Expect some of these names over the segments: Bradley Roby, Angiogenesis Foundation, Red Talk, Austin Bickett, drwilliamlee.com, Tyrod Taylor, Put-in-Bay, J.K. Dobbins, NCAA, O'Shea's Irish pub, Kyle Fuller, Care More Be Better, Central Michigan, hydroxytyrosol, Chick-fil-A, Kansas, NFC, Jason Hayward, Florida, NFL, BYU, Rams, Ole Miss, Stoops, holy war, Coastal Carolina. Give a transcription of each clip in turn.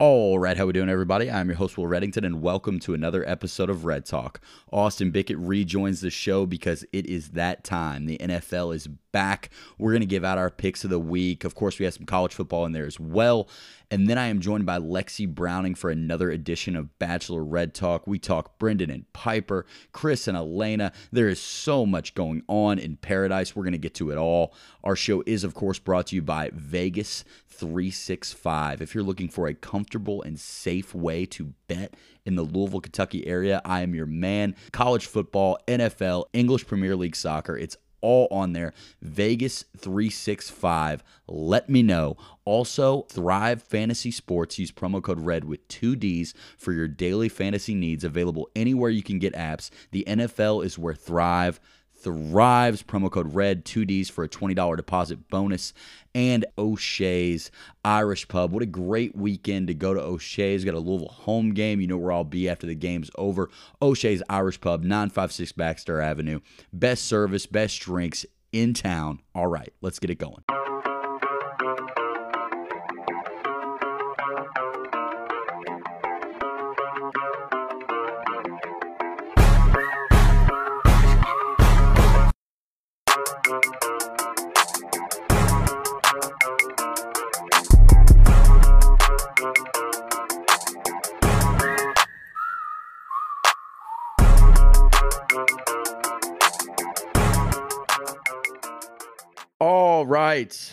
All right, how we doing, everybody? I'm your host, Will Reddington, and welcome to another episode of Red Talk. Austin Bickett rejoins the show because it is that time. The NFL is back. We're going to give out our picks of the week. Of course, we have some college football in there as well. And then I am joined by Lexi Browning for another edition of Bachelor Red Talk. We talk Brendan and Piper, Chris and Elena. There is so much going on in paradise. We're going to get to it all. Our show is, of course, brought to you by Vegas 365. If you're looking for a comfortable and safe way to bet in the Louisville, Kentucky area, I am your man. College football, NFL, English Premier League soccer, it's all on there. Vegas 365. Let me know. Also, Thrive Fantasy Sports. Use promo code RED with 2 Ds for your daily fantasy needs. Available anywhere you can get apps. The NFL is where Thrive thrives. Promo code RED, 2 Ds for a $20 deposit bonus. And O'Shea's Irish pub. What a great weekend to go to O'Shea's. Got a Louisville home game. You know where I'll be after the game's over. O'Shea's Irish pub, 956 Baxter Avenue. Best service, best drinks in town. All right, let's get it going.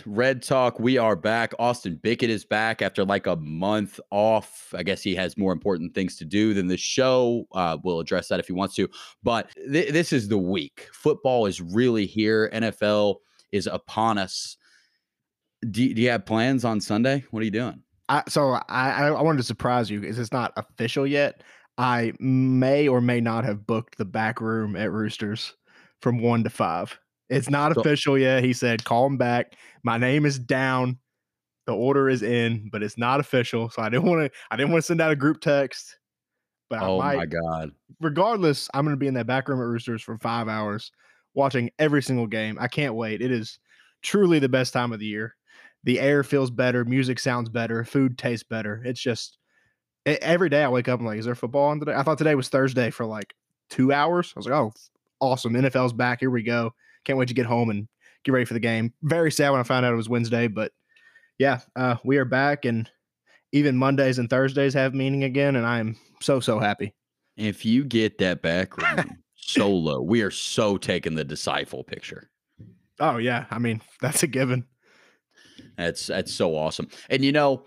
Red Talk, we are back. Austin Bickett is back after like a month off. I guess he has more important things to do than the show. We'll address that if he wants to. But this is the week. Football is really here. NFL is upon us. Do you have plans on Sunday? What are you doing? So I wanted to surprise you because it's not official yet. I may or may not have booked the back room at Roosters from 1 to 5. It's not official yet. He said, call him back. My name is down. The order is in, but it's not official. So I didn't want to send out a group text. But oh, I might. My God. Regardless, I'm going to be in that back room at Roosters for 5 hours watching every single game. I can't wait. It is truly the best time of the year. The air feels better. Music sounds better. Food tastes better. It's just every day I wake up and like, is there football on today? I thought today was Thursday for like 2 hours. I was like, oh, awesome. NFL's back. Here we go. Can't wait to get home and get ready for the game. Very sad when I found out it was Wednesday, but yeah, we are back, and even Mondays and Thursdays have meaning again, and I am so, so happy. If you get that back room solo, we are so taking the disciple picture. Oh, yeah. I mean, that's a given. That's so awesome. And, you know,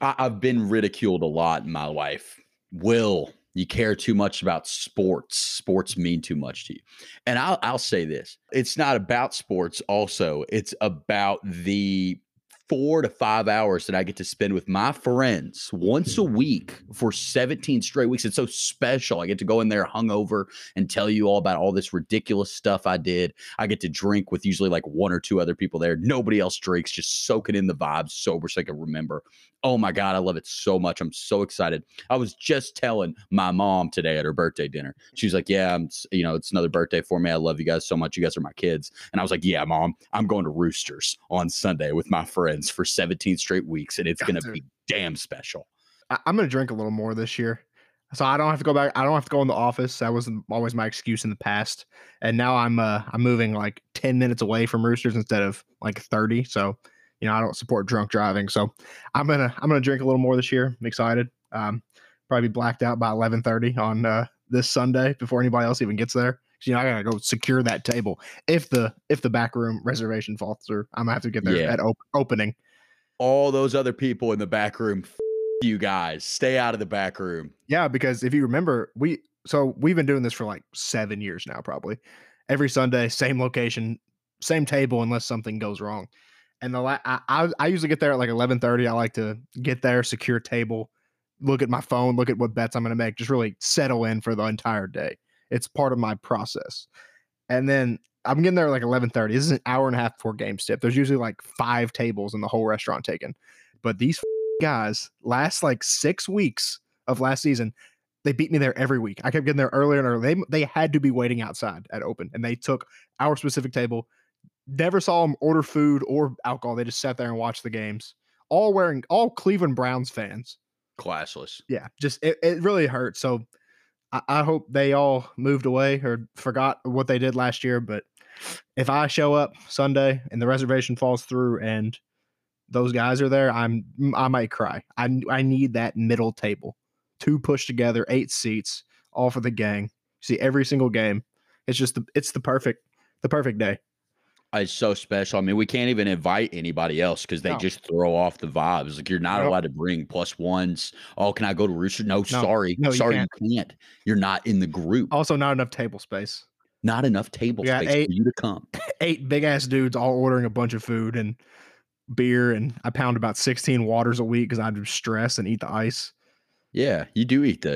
I've been ridiculed a lot in my life. Will, you care too much about sports. Sports mean too much to you. And I'll say this. It's not about sports also. It's about the 4 to 5 hours that I get to spend with my friends once a week for 17 straight weeks. It's so special. I get to go in there hungover and tell you all about all this ridiculous stuff I did. I get to drink with usually like 1 or 2 other people there. Nobody else drinks, just soaking in the vibes sober so I can remember. Oh my God, I love it so much. I'm so excited. I was just telling my mom today at her birthday dinner. She was like, yeah, it's another birthday for me. I love you guys so much. You guys are my kids. And I was like, yeah, Mom, I'm going to Roosters on Sunday with my friends for 17 straight weeks, and it's going to be damn special. I'm going to drink a little more this year, so I don't have to go back. I don't have to go in the office. That wasn't always my excuse in the past, and now I'm moving like 10 minutes away from Roosters instead of like 30. So, you know, I don't support drunk driving. So I'm gonna drink a little more this year. I'm excited. Probably be blacked out by 11:30 on this Sunday before anybody else even gets there. You know, I gotta go secure that table. If the back room reservation falls through, I'm gonna have to get there at opening. All those other people in the back room, you guys, stay out of the back room. Yeah, because if you remember, we've been doing this for like 7 years now, probably. Every Sunday, same location, same table, unless something goes wrong. And I usually get there at like 11:30. I like to get there, secure table, look at my phone, look at what bets I'm gonna make, just really settle in for the entire day. It's part of my process. And then I'm getting there like 11:30. This is an hour and a half before game tip. There's usually like 5 tables in the whole restaurant taken. But these guys, last like 6 weeks of last season, they beat me there every week. I kept getting there earlier and earlier. They had to be waiting outside at open. And they took our specific table. Never saw them order food or alcohol. They just sat there and watched the games. All Cleveland Browns fans. Classless. Yeah, just it really hurt. So I hope they all moved away or forgot what they did last year. But if I show up Sunday and the reservation falls through and those guys are there, I might cry. I need that middle table. Two pushed together, 8 seats, all for the gang. See every single game. It's just the perfect day. It's so special. I mean, we can't even invite anybody else because they just throw off the vibes. Like, you're not allowed to bring plus ones. Oh, can I go to Rooster? No, sorry. No, you can't. You're not in the group. Also, not enough table space. Not enough table space for you to come. 8 big-ass dudes all ordering a bunch of food and beer, and I pound about 16 waters a week because I do stress and eat the ice. Yeah, you do eat the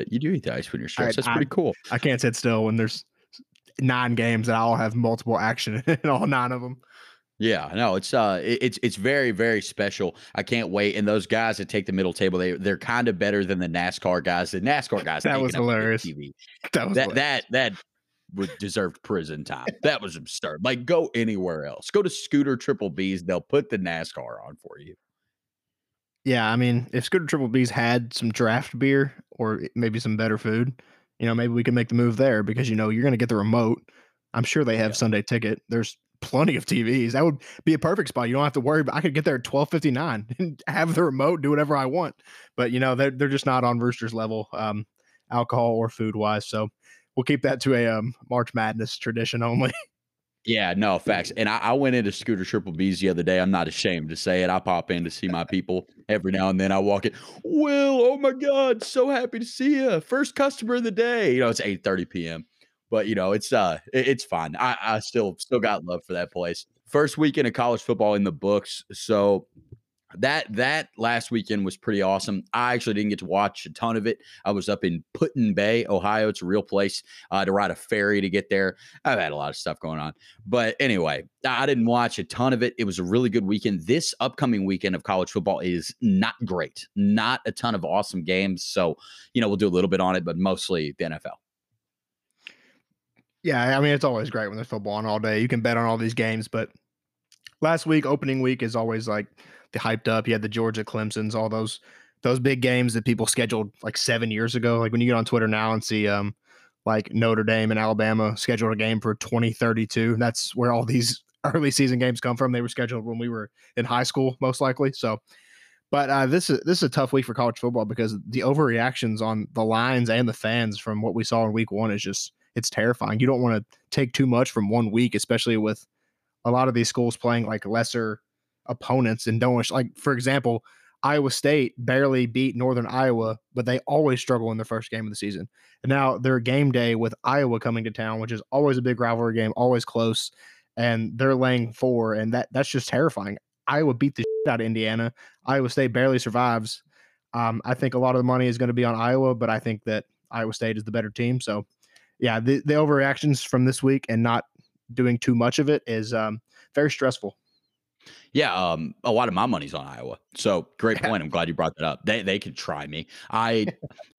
ice when you're stressed. That's pretty cool. I can't sit still when there's 9 games that all have multiple action in all 9 of them. Yeah, no, it's very, very special. I can't wait. And those guys that take the middle table, they're kind of better than the NASCAR guys. The NASCAR guys that was hilarious. That deserved prison time. That was absurd. Like, go anywhere else. Go to Scooter Triple B's. They'll put the NASCAR on for you. Yeah, I mean, if Scooter Triple B's had some draft beer or maybe some better food, you know, maybe we can make the move there because, you know, you're going to get the remote. I'm sure they have Sunday Ticket. There's plenty of TVs. That would be a perfect spot. You don't have to worry. But I could get there at 12:59 and have the remote, do whatever I want. But, you know, they're just not on Roosters level, alcohol or food wise. So we'll keep that to a March Madness tradition only. Yeah, no, facts. And I went into Scooter Triple B's the other day. I'm not ashamed to say it. I pop in to see my people every now and then. I walk in, Will, oh my God, so happy to see you. First customer of the day. You know, it's 8:30 p.m. But, you know, it's fine. I still got love for that place. First weekend of college football in the books. So that last weekend was pretty awesome. I actually didn't get to watch a ton of it. I was up in Put-in-Bay, Ohio. It's a real place to ride a ferry to get there. I've had a lot of stuff going on. But anyway, I didn't watch a ton of it. It was a really good weekend. This upcoming weekend of college football is not great. Not a ton of awesome games. So, you know, we'll do a little bit on it, but mostly the NFL. Yeah, I mean, it's always great when there's football on all day. You can bet on all these games, but last week, opening week is always like the hyped up. You had the Georgia Clemsons, all those big games that people scheduled like 7 years ago. Like when you get on Twitter now and see like Notre Dame and Alabama scheduled a game for 2032. That's where all these early season games come from. They were scheduled when we were in high school, most likely. So, but this is a tough week for college football because the overreactions on the lines and the fans from what we saw in week one is just, it's terrifying. You don't want to take too much from one week, especially with a lot of these schools playing like lesser opponents and don't like, for example, Iowa State barely beat Northern Iowa, but they always struggle in their first game of the season. And now their game day with Iowa coming to town, which is always a big rivalry game, always close, and they're laying 4, and that's just terrifying. Iowa beat the shit out of Indiana. Iowa State barely survives. I think a lot of the money is going to be on Iowa, but I think that Iowa State is the better team. So, yeah, the overreactions from this week and not doing too much of it is very stressful. Yeah, a lot of my money's on Iowa. So great point. I'm glad you brought that up. They could try me.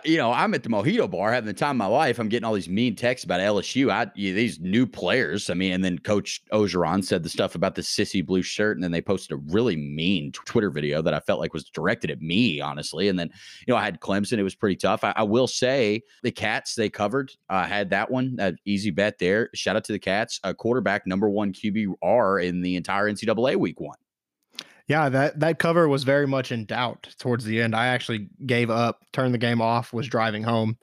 You know, I'm at the Mojito Bar having the time of my life. I'm getting all these mean texts about LSU. These new players. I mean, and then Coach Ogeron said the stuff about the sissy blue shirt, and then they posted a really mean Twitter video that I felt like was directed at me, honestly. And then, you know, I had Clemson. It was pretty tough. I will say the Cats, they covered. I had that one. Easy bet there. Shout out to the Cats. A quarterback, #1 QBR in the entire NCAA week one. Yeah, that cover was very much in doubt towards the end. I actually gave up, turned the game off, was driving home,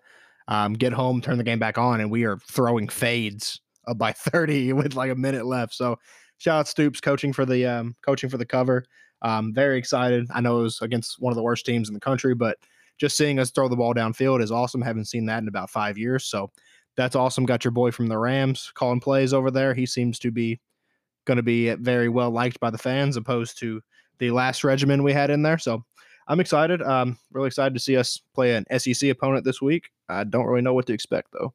get home, turn the game back on, and we are throwing fades up by 30 with like a minute left. So shout out Stoops coaching for the cover. Very excited. I know it was against one of the worst teams in the country, but just seeing us throw the ball downfield is awesome. Haven't seen that in about 5 years. So that's awesome. Got your boy from the Rams calling plays over there. He seems to be going to be very well liked by the fans opposed to the last regimen we had in there. So I'm excited. Really excited to see us play an SEC opponent this week. I don't really know what to expect, though.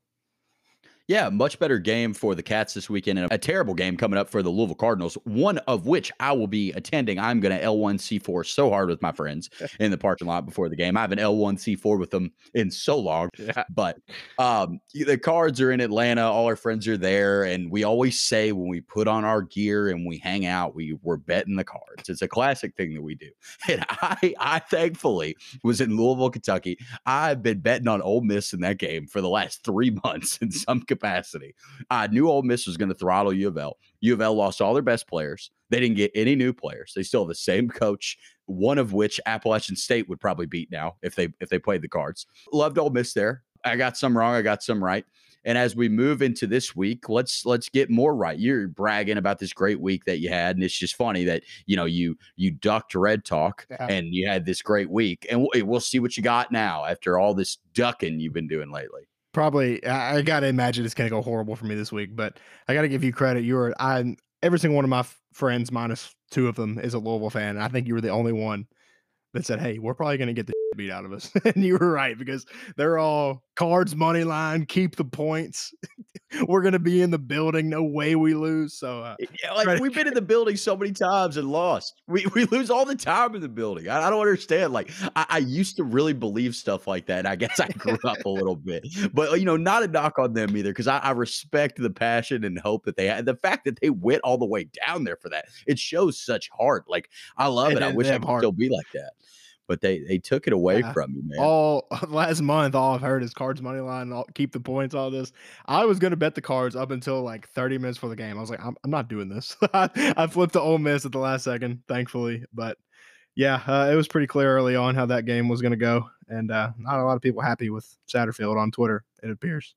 Yeah, much better game for the Cats this weekend, and a terrible game coming up for the Louisville Cardinals, one of which I will be attending. I'm going to L1C4 so hard with my friends in the parking lot before the game. I haven't L1C4 with them in so long, but the Cards are in Atlanta. All our friends are there, and we always say when we put on our gear and we hang out, we're betting the Cards. It's a classic thing that we do, and I thankfully was in Louisville, Kentucky. I've been betting on Ole Miss in that game for the last 3 months in some capacity. I knew Ole Miss was going to throttle U of L. U of L lost all their best players. They didn't get any new players. They still have the same coach, one of which Appalachian State would probably beat now if they played the Cards. Loved Ole Miss there. I got some wrong. I got some right. And as we move into this week, let's get more right. You're bragging about this great week that you had, and it's just funny that you ducked Red Talk and you had this great week, and we'll see what you got now after all this ducking you've been doing lately. Probably, I gotta imagine it's gonna go horrible for me this week, but I gotta give you credit. Every single one of my friends, minus two of them, is a Louisville fan. And I think you were the only one that said, "Hey, we're probably gonna get the shit beat out of us," and you were right, because they're all Cards money line, keep the points. We're gonna be in the building, no way we lose. So we've been in the building so many times and lost. We lose all the time in the building. I don't understand. Like I used to really believe stuff like that, and I guess I grew up a little bit. But not a knock on them either, because I respect the passion and hope that they had. The fact that they went all the way down there for that, it shows such heart. Like I love it. I wish I could still be like that. But they took it away from you, man. All last month, all I've heard is Cards money line, keep the points, all this. I was going to bet the Cards up until like 30 minutes before the game. I was like, I'm not doing this. I flipped to Ole Miss at the last second, thankfully. But yeah, it was pretty clear early on how that game was going to go. And not a lot of people happy with Satterfield on Twitter, it appears.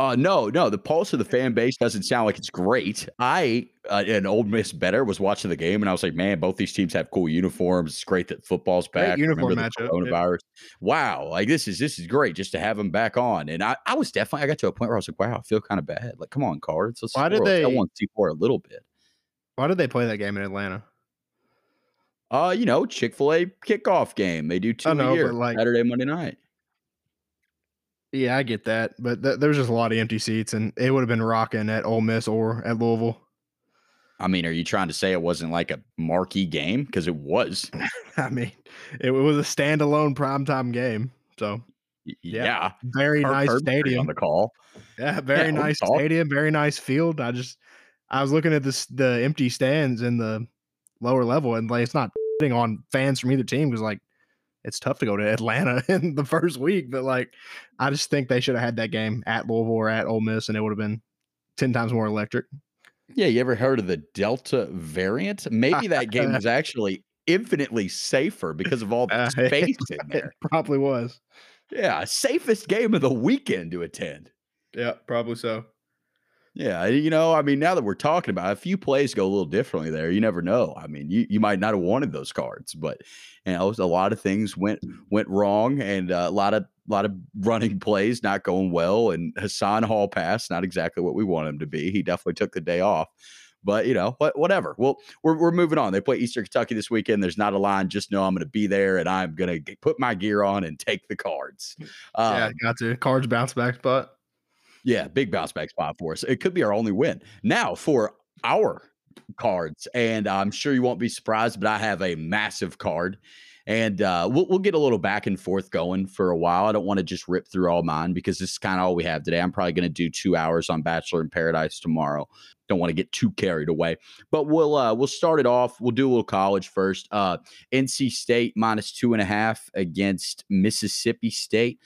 No, the pulse of the fan base doesn't sound like it's great. An Ole Miss better was watching the game, and I was like, man, both these teams have cool uniforms. It's great that football's back. Great uniform matchup. Coronavirus. Yeah. Wow. Like this is great just to have them back on. And I was definitely, I got to a point where I was like, wow, I feel kind of bad. Like, come on, Cards. I want C4 a little bit. Why did they play that game in Atlanta? Chick-fil-A kickoff game. They do a year, Saturday, Monday night. Yeah, I get that, but there's just a lot of empty seats, and it would have been rocking at Ole Miss or at Louisville. I mean, are you trying to say it wasn't like a marquee game? Because it was. I mean, it was a standalone primetime game. So, yeah. Very nice stadium. On the call. Yeah, very nice stadium, very nice field. I was looking at the empty stands in the lower level, and like it's not on fans from either team, because like, it's tough to go to Atlanta in the first week, but like, I just think they should have had that game at Louisville or at Ole Miss, and it would have been 10 times more electric. Yeah. You ever heard of the Delta variant? Maybe that game was actually infinitely safer because of all the space in there. It probably was. Yeah. Safest game of the weekend to attend. Yeah, probably so. Yeah, I mean, now that we're talking about it, a few plays go a little differently there. You never know. I mean, you might not have wanted those Cards, but a lot of things went wrong, and a lot of running plays not going well, and Hassan Hall pass, not exactly what we want him to be. He definitely took the day off. But whatever. Well, we're moving on. They play Eastern Kentucky this weekend. There's not a line. Just know I'm going to be there, and I'm going to put my gear on and take the Cards. Got to. Cards bounce back spot. Yeah, big bounce back spot for us. It could be our only win. Now for our Cards, and I'm sure you won't be surprised, but I have a massive card, and we'll get a little back and forth going for a while. I don't want to just rip through all mine, because this is kind of all we have today. I'm probably going to do 2 hours on Bachelor in Paradise tomorrow. Don't want to get too carried away, but we'll start it off. We'll do a little college first. NC State -2.5 against Mississippi State.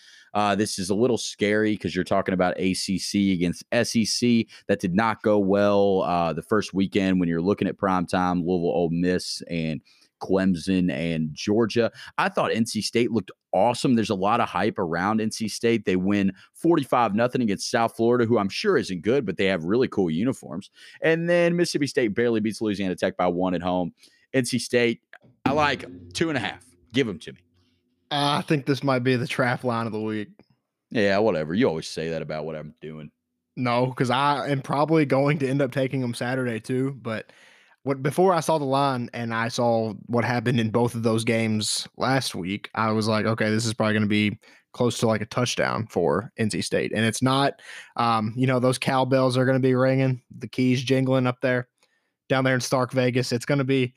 This is a little scary because you're talking about ACC against SEC. That did not go well the first weekend when you're looking at primetime, Louisville, Ole Miss, and Clemson and Georgia. I thought NC State looked awesome. There's a lot of hype around NC State. They win 45-0 against South Florida, who I'm sure isn't good, but they have really cool uniforms. And then Mississippi State barely beats Louisiana Tech by 1 at home. NC State, I like 2.5. Give them to me. I think this might be the trap line of the week. Yeah, whatever. You always say that about what I'm doing. No, because I am probably going to end up taking them Saturday too. But before I saw the line and I saw what happened in both of those games last week, I was like, okay, this is probably going to be close to like a touchdown for NC State. And it's not, you know, those cowbells are going to be ringing, the keys jingling up there, down there in Stark, Vegas. It's going to be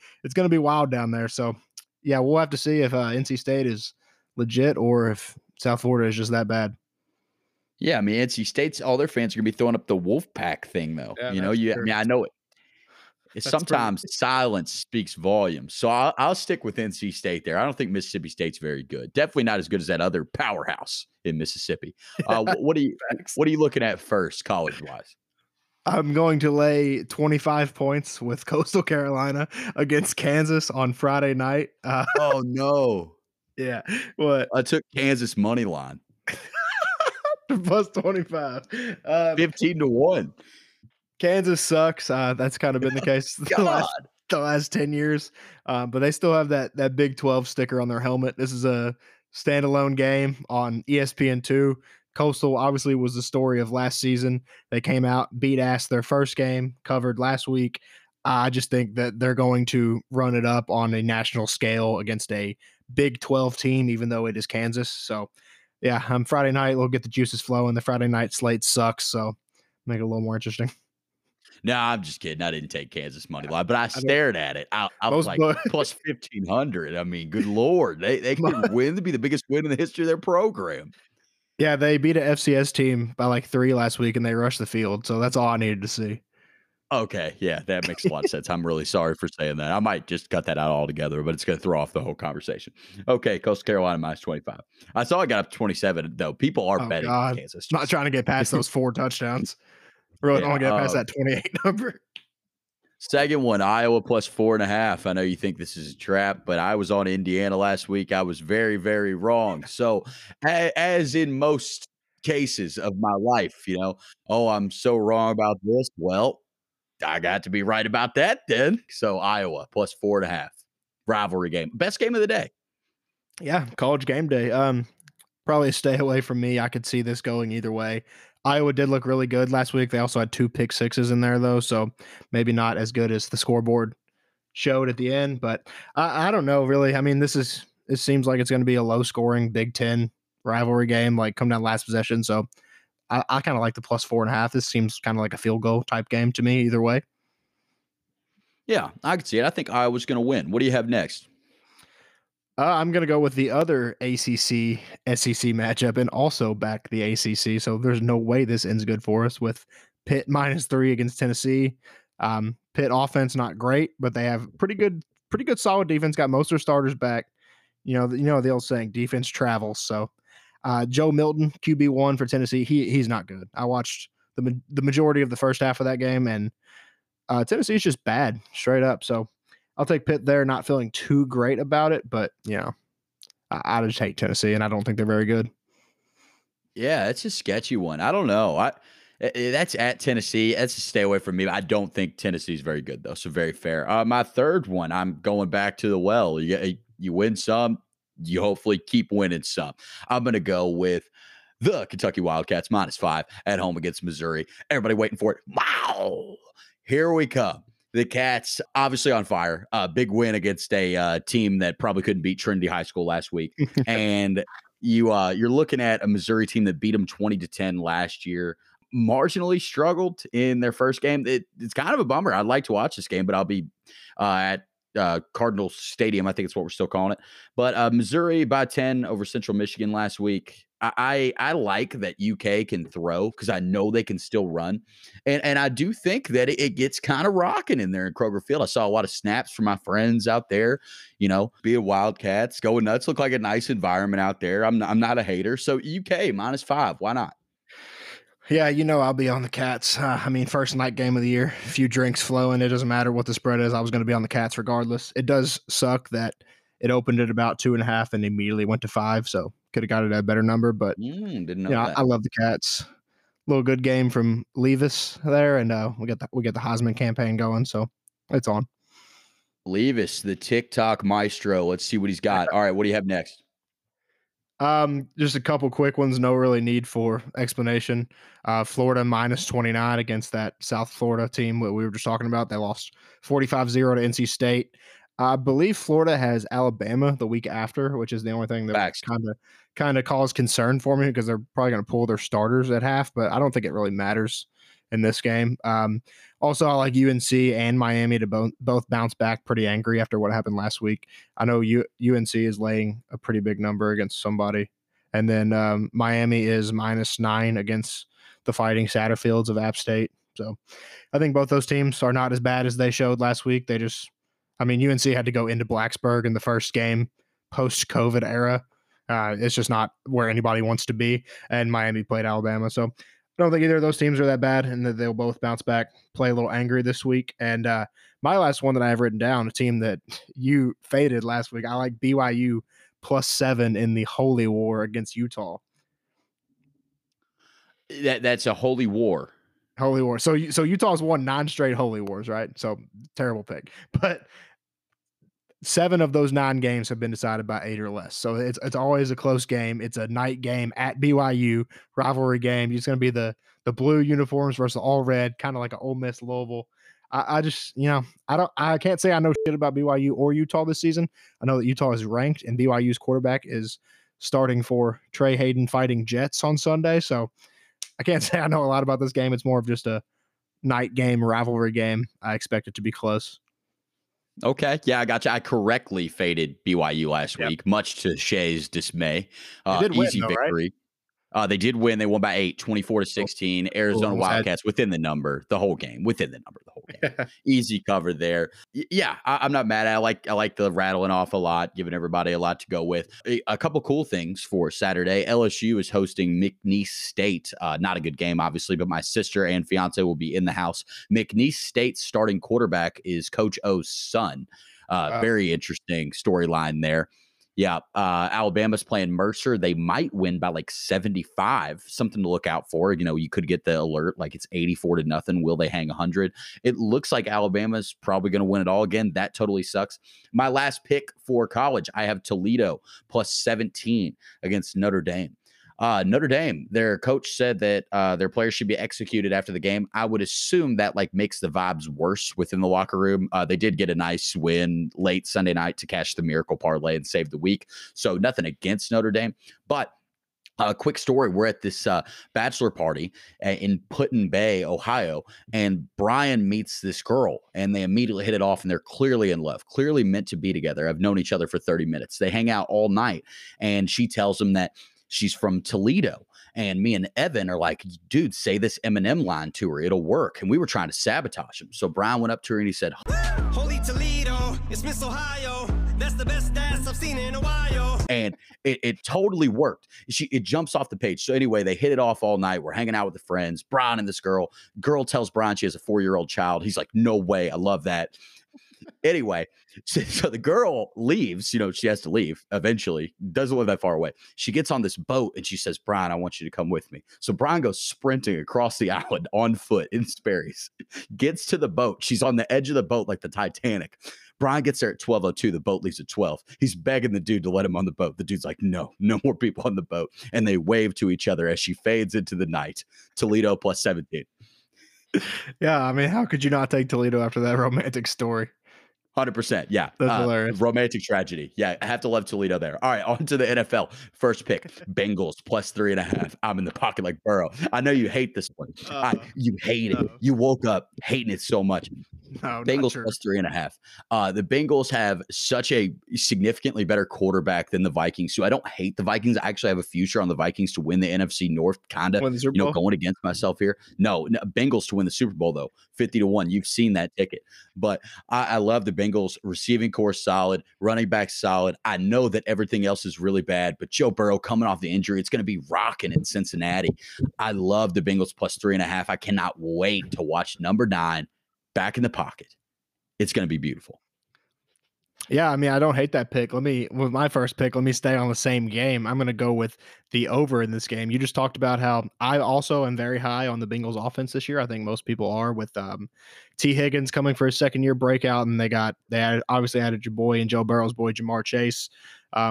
wild down there. So yeah, we'll have to see if NC State is legit or if South Florida is just that bad. Yeah, I mean, NC State's, all their fans are going to be throwing up the Wolfpack thing, though. Yeah, you know, you, true. I mean, I know it. Sometimes silence speaks volumes. So I'll stick with NC State there. I don't think Mississippi State's very good. Definitely not as good as that other powerhouse in Mississippi. What are you looking at first, college-wise? I'm going to lay 25 points with Coastal Carolina against Kansas on Friday night. Oh, no. Yeah. What? I took Kansas money line. Plus 25. 15-1. Kansas sucks. That's kind of been the case the last 10 years. But they still have that Big 12 sticker on their helmet. This is a standalone game on ESPN2. Coastal obviously was the story of last season. They came out, beat ass their first game, covered last week. I just think that they're going to run it up on a national scale against a Big 12 team, even though it is Kansas. So, yeah, Friday night, we'll get the juices flowing. The Friday night slate sucks, so make it a little more interesting. No, I'm just kidding. I didn't take Kansas money line, but I stared at it. I was like, plus 1,500. I mean, good Lord. They could win. It'd be the biggest win in the history of their program. Yeah, they beat an FCS team by like 3 last week, and they rushed the field. So that's all I needed to see. Okay, yeah, that makes a lot of sense. I'm really sorry for saying that. I might just cut that out altogether, but it's going to throw off the whole conversation. Okay, Coastal Carolina minus 25. I saw it got up to 27, though. People are betting on Kansas. Not trying to get past those 4 touchdowns. Really don't want to get past that 28 number. Second one, Iowa plus 4.5. I know you think this is a trap, but I was on Indiana last week. I was very, very wrong. So, as in most cases of my life, you know, oh, I'm so wrong about this. Well, I got to be right about that then. So Iowa plus 4.5, rivalry game, best game of the day. Yeah. College game day. Probably stay away from me. I could see this going either way. Iowa did look really good last week. They also had 2 pick sixes in there though. So maybe not as good as the scoreboard showed at the end, but I don't know really. I mean, it seems like it's going to be a low scoring Big Ten rivalry game, like come down last possession. So I kind of like the plus 4.5. This seems kind of like a field goal type game to me either way. Yeah, I could see it. I think Iowa's going to win. What do you have next? I'm going to go with the other ACC-SEC matchup and also back the ACC. So there's no way this ends good for us with Pitt minus 3 against Tennessee. Pitt offense not great, but they have pretty good solid defense. Got most of their starters back. You know the old saying, defense travels. So. Joe Milton, QB1 for Tennessee. He's not good. I watched the majority of the first half of that game, and Tennessee's just bad straight up. So I'll take Pitt there, not feeling too great about it, but you know, I just hate Tennessee, and I don't think they're very good. Yeah, it's a sketchy one. I don't know. That's at Tennessee. That's a stay away from me. I don't think Tennessee's very good though, so very fair. My third one, I'm going back to the well. You win some. You hopefully keep winning some. I'm going to go with the Kentucky Wildcats minus 5 at home against Missouri. Everybody waiting for it. Wow. Here we come. The Cats obviously on fire. Big win against a team that probably couldn't beat Trinity High School last week. And you're looking at a Missouri team that beat them 20-10 last year. Marginally struggled in their first game. It's kind of a bummer. I'd like to watch this game, but I'll be at Cardinal Stadium, I think it's what we're still calling it. But Missouri by 10 over Central Michigan last week. I like that UK can throw because I know they can still run. And I do think that it gets kind of rocking in there in Kroger Field. I saw a lot of snaps from my friends out there, you know, being Wildcats, going nuts, look like a nice environment out there. I'm not a hater. So UK minus 5, why not? Yeah, you know I'll be on the Cats. I mean, first night game of the year. A few drinks flowing. It doesn't matter what the spread is. I was going to be on the Cats regardless. It does suck that it opened at about 2.5 and immediately went to 5. So could have got it at a better number, but didn't know that. I love the Cats. Little good game from Levis there, and we got the Heisman campaign going, so it's on. Levis, the TikTok maestro. Let's see what he's got. All right, what do you have next? Just a couple quick ones. No really need for explanation. Florida minus 29 against that South Florida team that we were just talking about. They lost 45-0 to NC State. I believe Florida has Alabama the week after, which is the only thing that kind of caused concern for me because they're probably going to pull their starters at half, but I don't think it really matters in this game. Also, I like UNC and Miami to both bounce back pretty angry after what happened last week. I know UNC is laying a pretty big number against somebody. And then Miami is -9 against the Fighting Satterfields of App State. So I think both those teams are not as bad as they showed last week. They just, I mean, UNC had to go into Blacksburg in the first game post-COVID era. It's just not where anybody wants to be. And Miami played Alabama. So I don't think either of those teams are that bad, and that they'll both bounce back, play a little angry this week. And my last one that I have written down, a team that you faded last week, I like BYU +7 in the holy war against Utah. That's a holy war. Holy war. So Utah's won 9 straight holy wars, right? So terrible pick. But 7 of those 9 games have been decided by 8 or less. So it's always a close game. It's a night game at BYU, rivalry game. It's going to be the blue uniforms versus the all red, kind of like an Ole Miss Louisville. I just, you know, I can't say I know shit about BYU or Utah this season. I know that Utah is ranked and BYU's quarterback is starting for Trey Hayden Fighting Jets on Sunday. So I can't say I know a lot about this game. It's more of just a night game, rivalry game. I expect it to be close. Okay. Yeah, I got you. I correctly faded BYU last week, much to Shay's dismay. Easy win, though, victory. Right? They did win. They won by 8, 24-16. Arizona Wildcats within the number, the whole game, Easy cover there. Yeah, I'm not mad. I like the rattling off a lot, giving everybody a lot to go with. A couple cool things for Saturday. LSU is hosting McNeese State. Not a good game, obviously, but my sister and fiance will be in the house. McNeese State's starting quarterback is Coach O's son. Very interesting storyline there. Yeah, Alabama's playing Mercer. They might win by like 75, something to look out for. You know, you could get the alert like it's 84-0. Will they hang 100? It looks like Alabama's probably going to win it all again. That totally sucks. My last pick for college, I have Toledo +17 against Notre Dame. Notre Dame, their coach said that their players should be executed after the game. I would assume that like makes the vibes worse within the locker room. They did get a nice win late Sunday night to cash the miracle parlay and save the week. So nothing against Notre Dame, but a quick story. We're at this bachelor party in Put-in-Bay, Ohio, and Brian meets this girl, and they immediately hit it off, and they're clearly in love, clearly meant to be together. I've known each other for 30 minutes. They hang out all night, and she tells him that she's from Toledo, and me and Evan are like, dude, say this Eminem line to her. It'll work. And we were trying to sabotage him. So Brian went up to her and he said, "Holy Toledo, it's Miss Ohio. That's the best ass I've seen in a while." And it totally worked. It jumps off the page. So anyway, they hit it off all night. We're hanging out with the friends, Brian and this girl. Girl tells Brian she has a 4-year-old child. He's like, no way. I love that. Anyway, so the girl leaves, you know, she has to leave eventually, doesn't live that far away. She gets on this boat and she says, "Brian, I want you to come with me." So Brian goes sprinting across the island on foot in Sperry's, gets to the boat. She's on the edge of the boat like the Titanic. Brian gets there at 12:02. The boat leaves at 12. He's begging the dude to let him on the boat. The dude's like, no more people on the boat. And they wave to each other as she fades into the night. Toledo +17. Yeah, I mean, how could you not take Toledo after that romantic story? 100%. Yeah. That's hilarious. Romantic tragedy. Yeah. I have to love Toledo there. All right. On to the NFL. First pick, Bengals +3.5. I'm in the pocket like Burrow. I know you hate this one. You hate it. You woke up hating it so much. No, Bengals +3.5. The Bengals have such a significantly better quarterback than the Vikings. So I don't hate the Vikings. I actually have a future on the Vikings to win the NFC North. Kind of, you know, going against myself here. No, Bengals to win the Super Bowl though. 50-1. You've seen that ticket, but I love the Bengals receiving core solid, running back solid. I know that everything else is really bad, but Joe Burrow coming off the injury, it's going to be rocking in Cincinnati. I love the Bengals +3.5. I cannot wait to watch number 9 back in the pocket. It's going to be beautiful. Yeah, I mean, I don't hate that pick. With my first pick, let me stay on the same game. I'm going to go with the over in this game. You just talked about how I also am very high on the Bengals offense this year. I think most people are, with T. Higgins coming for his second-year breakout, and they obviously added your boy and Joe Burrow's boy, Jamar Chase.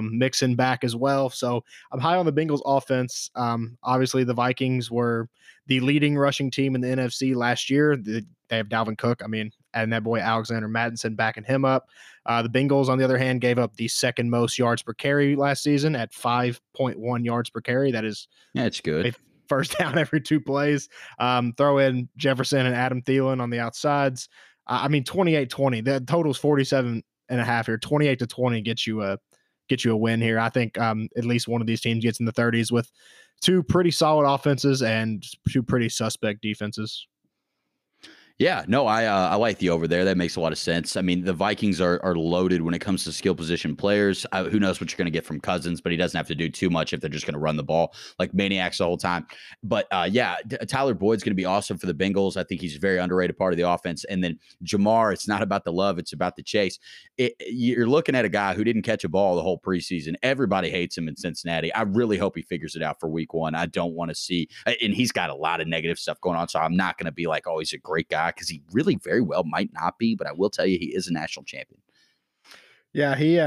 Mixon back as well. So I'm high on the Bengals offense. Obviously, the Vikings were the leading rushing team in the NFC last year. They have Dalvin Cook. I mean, and that boy Alexander Mattison backing him up. The Bengals, on the other hand, gave up the second most yards per carry last season at 5.1 yards per carry. That's good. First down every two plays. Throw in Jefferson and Adam Thielen on the outsides. 28-20. The total's 47.5 here. 28-20 gets you a win here. I think at least one of these teams gets in the 30s with two pretty solid offenses and two pretty suspect defenses. Yeah, no, I like the over there. That makes a lot of sense. I mean, the Vikings are loaded when it comes to skill position players. Who knows what you're going to get from Cousins, but he doesn't have to do too much if they're just going to run the ball like maniacs the whole time. But Tyler Boyd's going to be awesome for the Bengals. I think he's a very underrated part of the offense. And then Jamar, it's not about the love, it's about the chase. You're looking at a guy who didn't catch a ball the whole preseason. Everybody hates him in Cincinnati. I really hope he figures it out for week one. I don't want to see, and he's got a lot of negative stuff going on, so I'm not going to be like, oh, he's a great guy, because he really very well might not be, but I will tell you he is a national champion. Yeah, he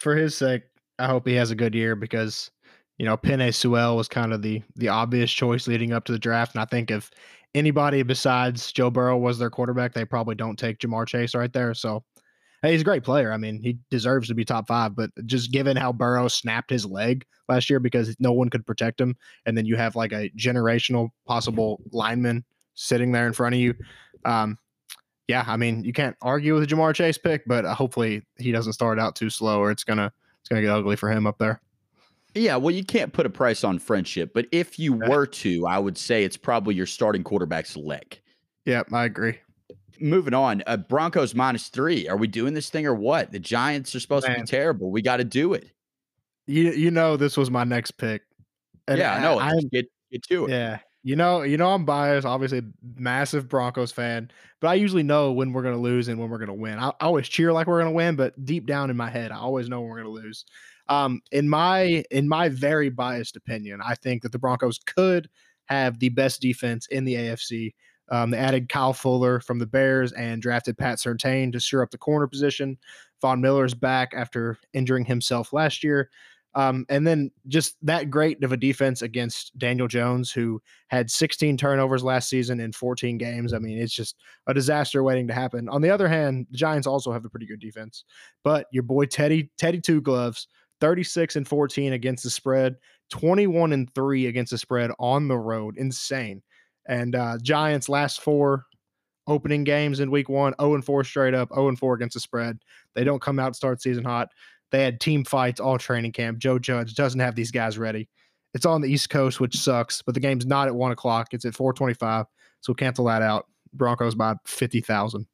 for his sake, I hope he has a good year because, you know, Penei Sewell was kind of the obvious choice leading up to the draft, and I think if anybody besides Joe Burrow was their quarterback, they probably don't take Jamar Chase right there. So, hey, he's a great player. I mean, he deserves to be top five, but just given how Burrow snapped his leg last year because no one could protect him, and then you have like a generational possible lineman sitting there in front of you. Yeah, I mean, you can't argue with a Jamar Chase pick, but hopefully he doesn't start out too slow or it's gonna get ugly for him up there. Yeah, well, you can't put a price on friendship, but if you were to, I would say it's probably your starting quarterback's leg. Yeah, I agree. Moving on, Broncos -3. Are we doing this thing or what? The Giants are supposed to be terrible. We got to do it. You know this was my next pick. And yeah, I know. Get to it. Yeah. You know, I'm biased, obviously a massive Broncos fan, but I usually know when we're going to lose and when we're going to win. I always cheer like we're going to win, but deep down in my head, I always know when we're going to lose. In my very biased opinion, I think that the Broncos could have the best defense in the AFC. They added Kyle Fuller from the Bears and drafted Pat Surtain to shore up the corner position. Von Miller's back after injuring himself last year. And then just that great of a defense against Daniel Jones, who had 16 turnovers last season in 14 games. I mean, it's just a disaster waiting to happen. On the other hand, the Giants also have a pretty good defense, but your boy Teddy Two Gloves, 36-14 against the spread, 21-3 against the spread on the road. Insane. And Giants last four opening games in week one, 0-4 straight up, 0-4 against the spread. They don't come out, start season hot. They had team fights all training camp. Joe Judge doesn't have these guys ready. It's on the East Coast, which sucks, but the game's not at 1 o'clock. It's at 4:25, so cancel that out. Broncos by 50,000.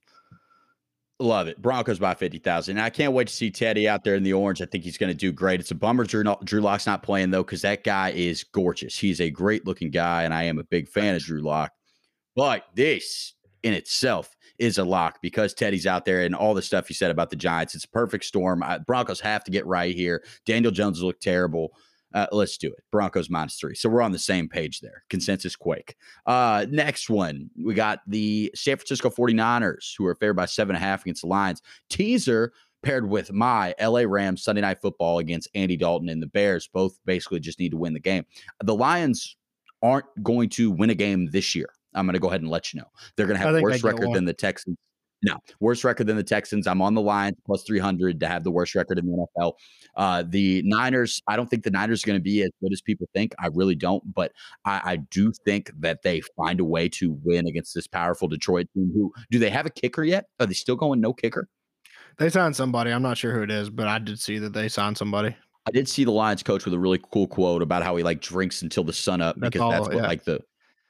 Love it. Broncos by 50,000. I can't wait to see Teddy out there in the orange. I think he's going to do great. It's a bummer Drew Lock's not playing, though, because that guy is gorgeous. He's a great-looking guy, and I am a big fan of Drew Lock. But this in itself is a lock because Teddy's out there and all the stuff you said about the Giants. It's a perfect storm. Broncos have to get right here. Daniel Jones looked terrible. Let's do it. Broncos -3. So we're on the same page there. Consensus quake. Next one, we got the San Francisco 49ers, who are favored by 7.5 against the Lions. Teaser paired with my LA Rams Sunday Night Football against Andy Dalton and the Bears. Both basically just need to win the game. The Lions aren't going to win a game this year. I'm going to go ahead and let you know. They're going to have worse record than the Texans. No, worse record than the Texans. I'm on the Lions plus 300 to have the worst record in the NFL. The Niners, I don't think the Niners are going to be as good as people think. I really don't, but I do think that they find a way to win against this powerful Detroit team. Do they have a kicker yet? Are they still going no kicker? They signed somebody. I'm not sure who it is, but I did see that they signed somebody. I did see the Lions coach with a really cool quote about how he like drinks until the sun up because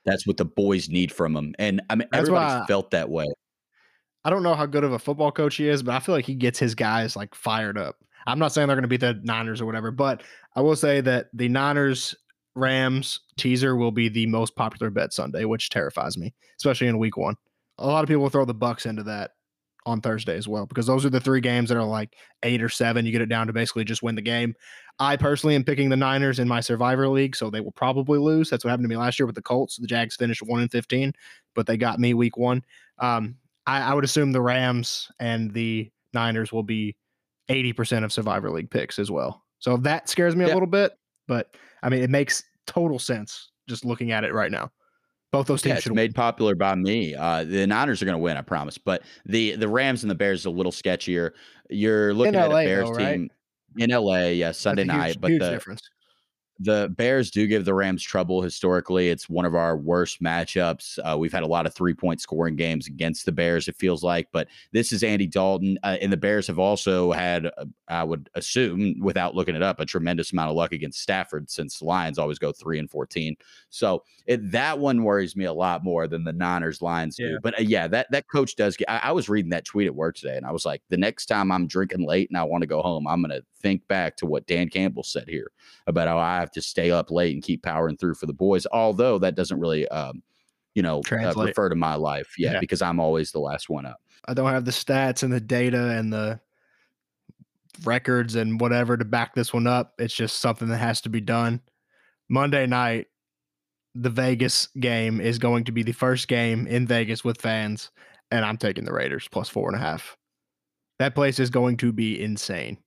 that's what the boys need from him. And I mean, everybody's felt that way. I don't know how good of a football coach he is, but I feel like he gets his guys like fired up. I'm not saying they're going to beat the Niners or whatever, but I will say that the Niners-Rams teaser will be the most popular bet Sunday, which terrifies me, especially in week one. A lot of people throw the Bucks into that on Thursday as well, because those are the three games that are like 8 or 7. You get it down to basically just win the game. I personally am picking the Niners in my Survivor League, so they will probably lose. That's what happened to me last year with the Colts. The Jags finished 1-15, but they got me week one. I would assume the Rams and the Niners will be 80% of Survivor League picks as well. So that scares me a little bit, but I mean, it makes total sense just looking at it right now. Both those teams should win. Made popular by me. The Niners are going to win, I promise. But the Rams and the Bears is a little sketchier. You're looking at a Bears team in LA, Sunday night. But the Bears do give the Rams trouble historically. It's one of our worst matchups. We've had a lot of 3-point scoring games against the Bears, it feels like. But this is Andy Dalton. And the Bears have also had, I would assume, without looking it up, a tremendous amount of luck against Stafford since the Lions always go 3-14. So that one worries me a lot more than the Niners Lions do. But that coach does get, I was reading that tweet at work today and I was like, the next time I'm drinking late and I want to go home, I'm going to think back to what Dan Campbell said here about how I have to stay up late and keep powering through for the boys. Although that doesn't really, refer to my life. Yeah. Because I'm always the last one up. I don't have the stats and the data and the records and whatever to back this one up. It's just something that has to be done. Monday night, the Vegas game is going to be the first game in Vegas with fans. And I'm taking the Raiders +4.5. That place is going to be insane.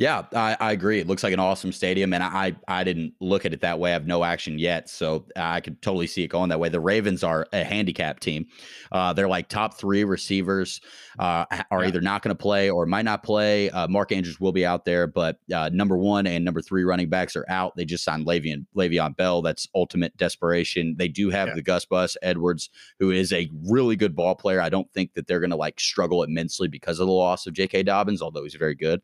Yeah, I agree. It looks like an awesome stadium, and I didn't look at it that way. I have no action yet, so I could totally see it going that way. The Ravens are a handicap team. They're like top 3 receivers are either not going to play or might not play. Mark Andrews will be out there, but number 1 and number 3 running backs are out. They just signed Le'Veon Bell. That's ultimate desperation. They do have the Gus Bus Edwards, who is a really good ball player. I don't think that they're going to struggle immensely because of the loss of J.K. Dobbins, although he's very good.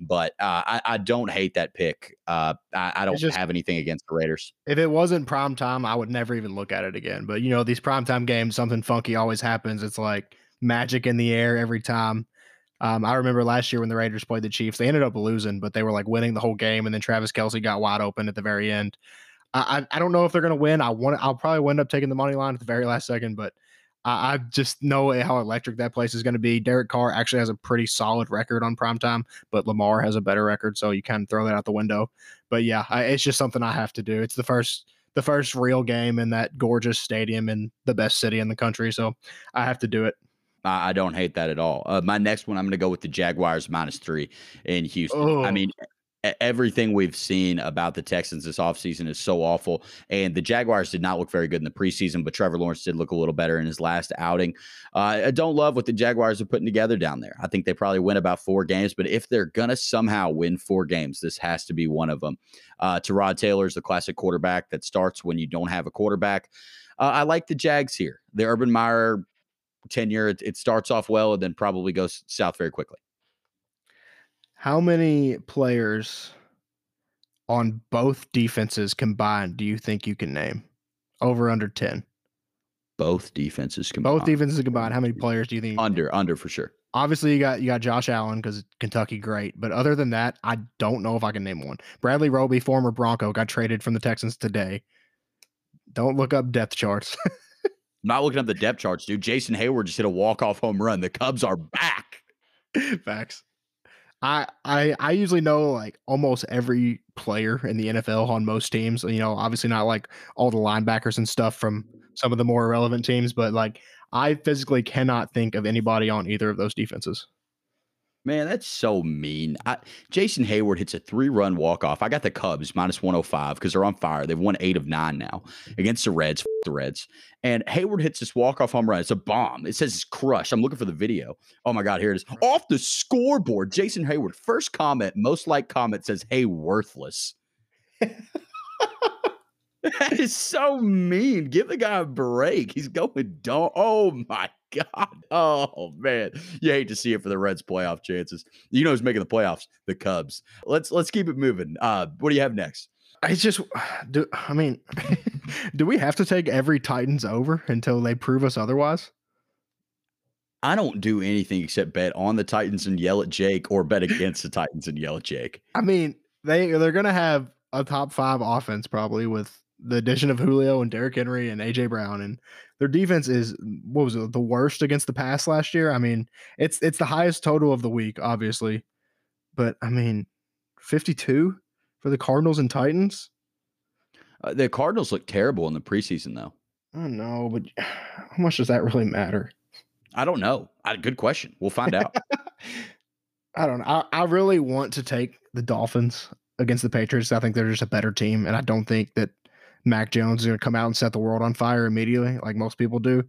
But I don't hate that pick. I don't have anything against the Raiders. If it wasn't prime time, I would never even look at it again. But, these primetime games, something funky always happens. It's like magic in the air every time. I remember last year when the Raiders played the Chiefs, they ended up losing, but they were winning the whole game. And then Travis Kelce got wide open at the very end. I don't know if they're going to win. I'll probably wind up taking the money line at the very last second, but I just know how electric that place is going to be. Derek Carr actually has a pretty solid record on primetime, but Lamar has a better record, so you kind of throw that out the window. But yeah, it's just something I have to do. It's the first real game in that gorgeous stadium in the best city in the country, so I have to do it. I don't hate that at all. My next one, I'm going to go with the Jaguars -3 in Houston. Oh. I mean, everything we've seen about the Texans this offseason is so awful. And the Jaguars did not look very good in the preseason, but Trevor Lawrence did look a little better in his last outing. I don't love what the Jaguars are putting together down there. I think they probably win about 4 games, but if they're going to somehow win 4 games, this has to be one of them. Tyrod Taylor is the classic quarterback that starts when you don't have a quarterback. I like the Jags here. The Urban Meyer tenure, it starts off well and then probably goes south very quickly. How many players on both defenses combined do you think you can name? Over under 10? Both defenses combined. How many players do you think? Under for sure. Obviously, you got Josh Allen because Kentucky, great. But other than that, I don't know if I can name one. Bradley Roby, former Bronco, got traded from the Texans today. Don't look up depth charts. I'm not looking up the depth charts, dude. Jason Hayward just hit a walk-off home run. The Cubs are back. Facts. I usually know almost every player in the NFL on most teams, obviously not all the linebackers and stuff from some of the more irrelevant teams, but I physically cannot think of anybody on either of those defenses. Man, that's so mean. Jason Hayward hits a 3-run walk-off. I got the Cubs -105 because they're on fire. They've won 8 of 9 now against the Reds. F the Reds. And Hayward hits this walk-off home run. It's a bomb. It says it's crushed. I'm looking for the video. Oh, my God. Here it is. Off the scoreboard, Jason Hayward. First comment, most liked comment says, hey, worthless. That is so mean. Give the guy a break. He's going dumb. Oh, my God. Oh, man. You hate to see it for the Reds' playoff chances. You know who's making the playoffs? The Cubs. Let's keep it moving. What do you have next? Do we have to take every Titans over until they prove us otherwise? I don't do anything except bet on the Titans and yell at Jake or bet against the Titans and yell at Jake. I mean, they're going to have a top 5 offense probably with the addition of Julio and Derrick Henry and A.J. Brown, and their defense is, what was it, the worst against the pass last year? I mean, it's the highest total of the week, obviously. But, 52 for the Cardinals and Titans? The Cardinals look terrible in the preseason, though. I know, but how much does that really matter? I don't know. Good question. We'll find out. I don't know. I really want to take the Dolphins against the Patriots. I think they're just a better team, and I don't think that Mac Jones is going to come out and set the world on fire immediately like most people do.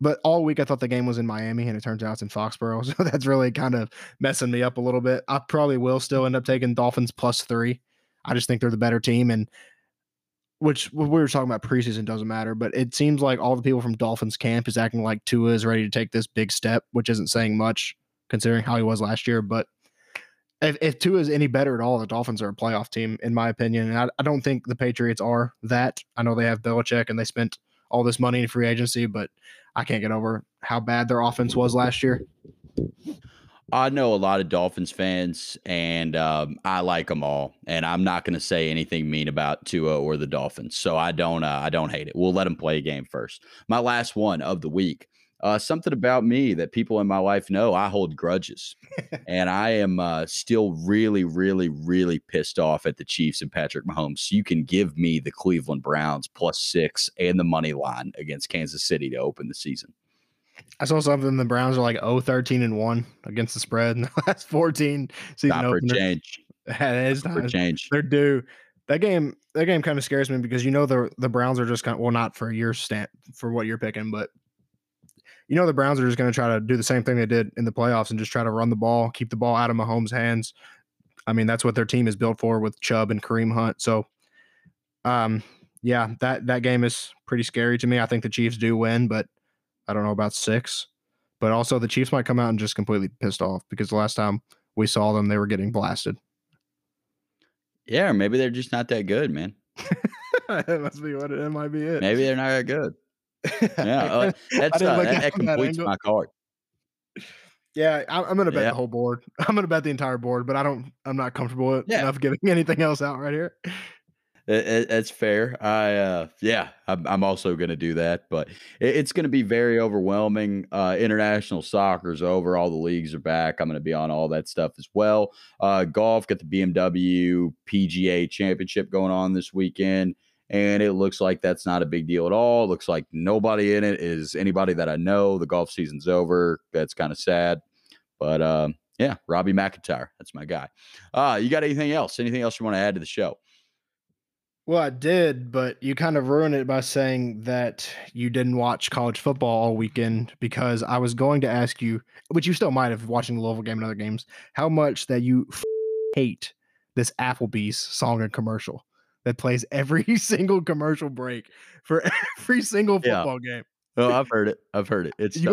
But all week I thought the game was in Miami, and it turns out it's in Foxborough, so that's really kind of messing me up a little bit. I probably will still end up taking Dolphins +3. I just think they're the better team, and which we were talking about preseason doesn't matter, but it seems like all the people from Dolphins camp is acting like Tua is ready to take this big step, which isn't saying much considering how he was last year. But if Tua is any better at all, the Dolphins are a playoff team, in my opinion. And I don't think the Patriots are that. I know they have Belichick, and they spent all this money in free agency, but I can't get over how bad their offense was last year. I know a lot of Dolphins fans, and I like them all. And I'm not going to say anything mean about Tua or the Dolphins, so I don't hate it. We'll let them play a game first. My last one of the week. Something about me that people in my life know, I hold grudges, and I am still really, really, really pissed off at the Chiefs and Patrick Mahomes. So you can give me the Cleveland Browns +6 and the money line against Kansas City to open the season. I saw something. The Browns are like 0-13-1 against the spread in the last 14 season openers. Not for change. That is not for change. They're due. That game kind of scares me because, you know, the Browns are just kind of, well, not for your stat for what you're picking, but you know the Browns are just going to try to do the same thing they did in the playoffs and just try to run the ball, keep the ball out of Mahomes' hands. I mean, that's what their team is built for with Chubb and Kareem Hunt. So, yeah, that game is pretty scary to me. I think the Chiefs do win, but I don't know about 6. But also the Chiefs might come out and just completely pissed off because the last time we saw them, they were getting blasted. Yeah, or maybe they're just not that good, man. That must be what it might be. It. Maybe they're not that good. Yeah, that completes my card. Yeah, I'm gonna bet the whole board. I'm gonna bet the entire board, but I'm not comfortable enough giving anything else out right here. That's fair. I'm also gonna do that, but it's gonna be very overwhelming. International soccer's over. All the leagues are back. I'm gonna be on all that stuff as well. Golf got the BMW PGA Championship going on this weekend. And it looks like that's not a big deal at all. It looks like nobody in it is anybody that I know. The golf season's over. That's kind of sad. But, yeah, Robbie McIntyre, that's my guy. You got anything else? Anything else you want to add to the show? Well, I did, but you kind of ruined it by saying that you didn't watch college football all weekend because I was going to ask you, which you still might have watching the Louisville game and other games, how much that you hate this Applebee's song and commercial that plays every single commercial break for every single football game. Oh, I've heard it. It's you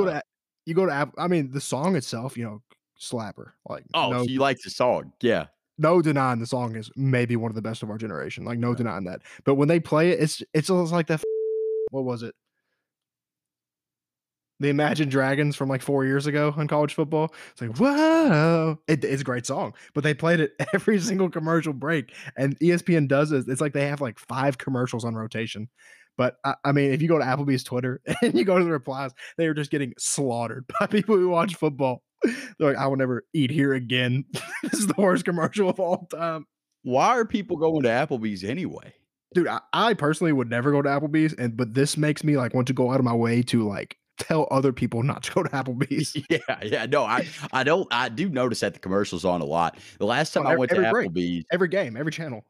go to Apple. I mean, the song itself, you know, slapper. Like, so you like the song? Yeah. No denying the song is maybe one of the best of our generation. Like, no denying that. But when they play it, it's almost like that. What was it? The Imagine Dragons from like 4 years ago on college football. It's like, whoa, it's a great song, but they played it every single commercial break. And ESPN does this. It's like they have like 5 commercials on rotation. But I mean, if you go to Applebee's Twitter and you go to the replies, they are just getting slaughtered by people who watch football. They're like, I will never eat here again. This is the worst commercial of all time. Why are people going to Applebee's anyway? Dude, I personally would never go to Applebee's. But this makes me like want to go out of my way to like tell other people not to go to Applebee's. Yeah. No, I don't. I do notice that the commercials on a lot. The last time I went to Applebee's, every game, every channel.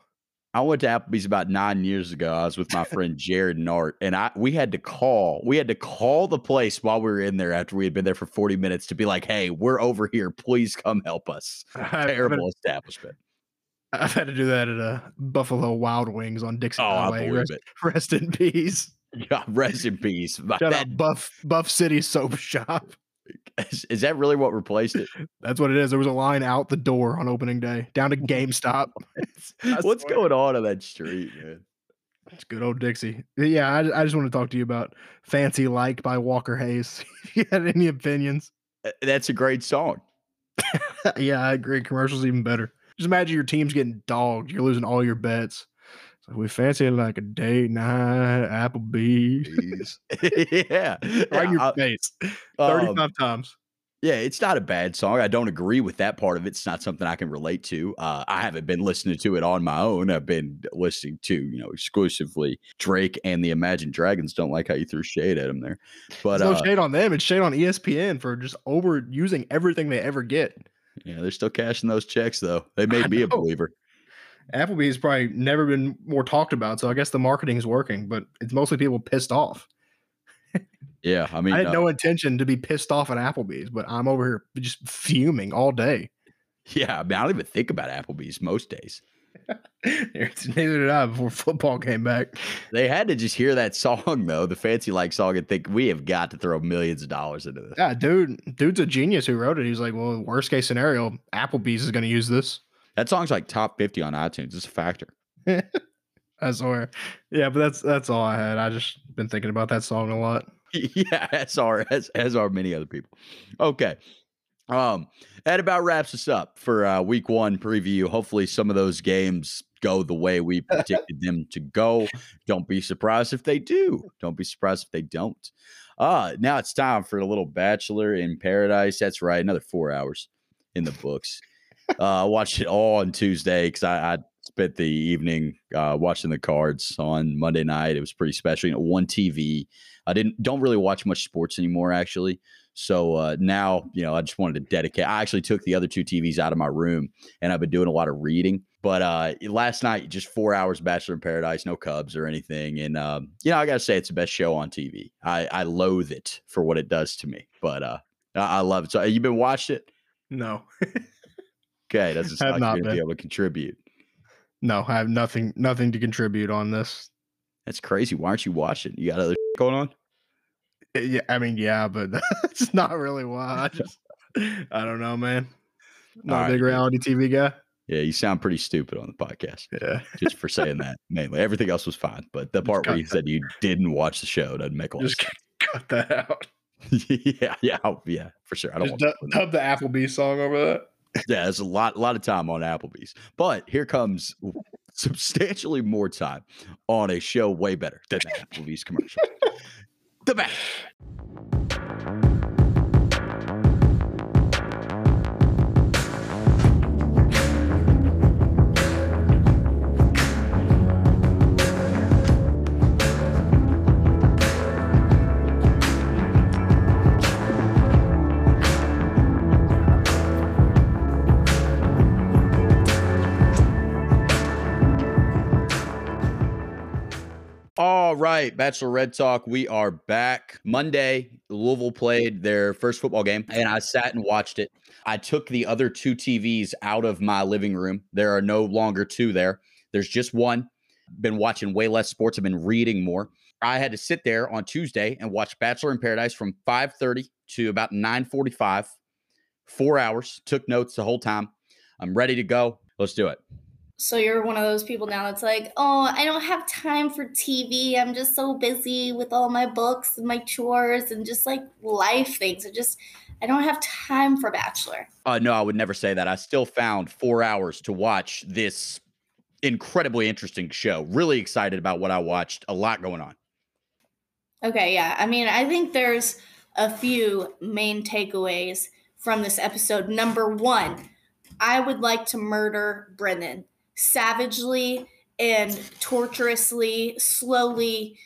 I went to Applebee's about 9 years ago. I was with my friend Jared Nart, and we had to call the place while we were in there after we had been there for 40 minutes to be like, "Hey, we're over here. Please come help us." Terrible establishment. I've had to do that at a Buffalo Wild Wings on Dixie Highway. Rest in peace. Yeah, rest in peace. That Buff City Soap Shop. Is that really what replaced it? That's what it is. There was a line out the door on opening day down to GameStop. What's going on that street, man? It's good old Dixie. Yeah, I just want to talk to you about Fancy Like by Walker Hayes. You had any opinions? That's a great song. Yeah, I agree. Commercial's even better. Just imagine your team's getting dogged. You're losing all your bets. So we fancy it like a date night, Applebee's. Yeah. Right in your face. 35 times. Yeah, it's not a bad song. I don't agree with that part of it. It's not something I can relate to. I haven't been listening to it on my own. I've been listening to, you know, exclusively Drake and the Imagine Dragons. Don't like how you threw shade at them there. But, it's no shade on them. It's shade on ESPN for just overusing everything they ever get. Yeah, they're still cashing those checks, though. They made me a believer. Applebee's probably never been more talked about, so I guess the marketing is working, but it's mostly people pissed off. Yeah, I mean, I had no intention to be pissed off at Applebee's, but I'm over here just fuming all day. Yeah, I mean, I don't even think about Applebee's most days. Neither did I before football came back. They had to just hear that song, though, the Fancy Like song, and think, we have got to throw millions of dollars into this. Yeah, dude's a genius who wrote it. He's like, well, worst case scenario, Applebee's is going to use this. That song's like top 50 on iTunes. It's a factor. I swear. Yeah, but that's all I had. I just been thinking about that song a lot. Yeah, as are many other people. Okay. That about wraps us up for week one preview. Hopefully some of those games go the way we predicted them to go. Don't be surprised if they do. Don't be surprised if they don't. Now it's time for a little Bachelor in Paradise. That's right. Another 4 hours in the books. I watched it all on Tuesday because I spent the evening watching the cards on Monday night. It was pretty special. You know, one TV. I don't really watch much sports anymore, actually. So now, you know, I just wanted to dedicate. I actually took the other two TVs out of my room, and I've been doing a lot of reading. But last night, just 4 hours Bachelor in Paradise, no Cubs or anything. And, you know, I got to say it's the best show on TV. I loathe it for what it does to me, but I love it. So you been watching it? No. Okay, that's not going to be able to contribute. No, I have nothing to contribute on this. That's crazy. Why aren't you watching? You got other going on? Yeah, I mean, yeah, but that's not really why. I don't know, man. Not a big reality TV guy. Yeah, you sound pretty stupid on the podcast. Yeah, just for saying that mainly. Everything else was fine, but the part where you said you didn't watch the show doesn't make a lot of sense. Cut that out. yeah, for sure. I don't want to dub the Applebee's song over that. Yeah, there's a lot of time on Applebee's, but here comes substantially more time on a show way better than the Applebee's commercial. The back. All right, Bachelor Red Talk, we are back. Monday, Louisville played their first football game, and I sat and watched it. I took the other two TVs out of my living room. There are no longer two there. There's just one. Been watching way less sports. I've been reading more. I had to sit there on Tuesday and watch Bachelor in Paradise from 5:30 to about 9:45, 4 hours. Took notes the whole time. I'm ready to go. Let's do it. So you're one of those people now that's like, oh, I don't have time for TV. I'm just so busy with all my books and my chores and just like life things. I don't have time for Bachelor. No, I would never say that. I still found 4 hours to watch this incredibly interesting show. Really excited about what I watched. A lot going on. Okay, yeah. I mean, I think there's a few main takeaways from this episode. Number one, I would like to murder Brennan. Savagely and torturously, slowly.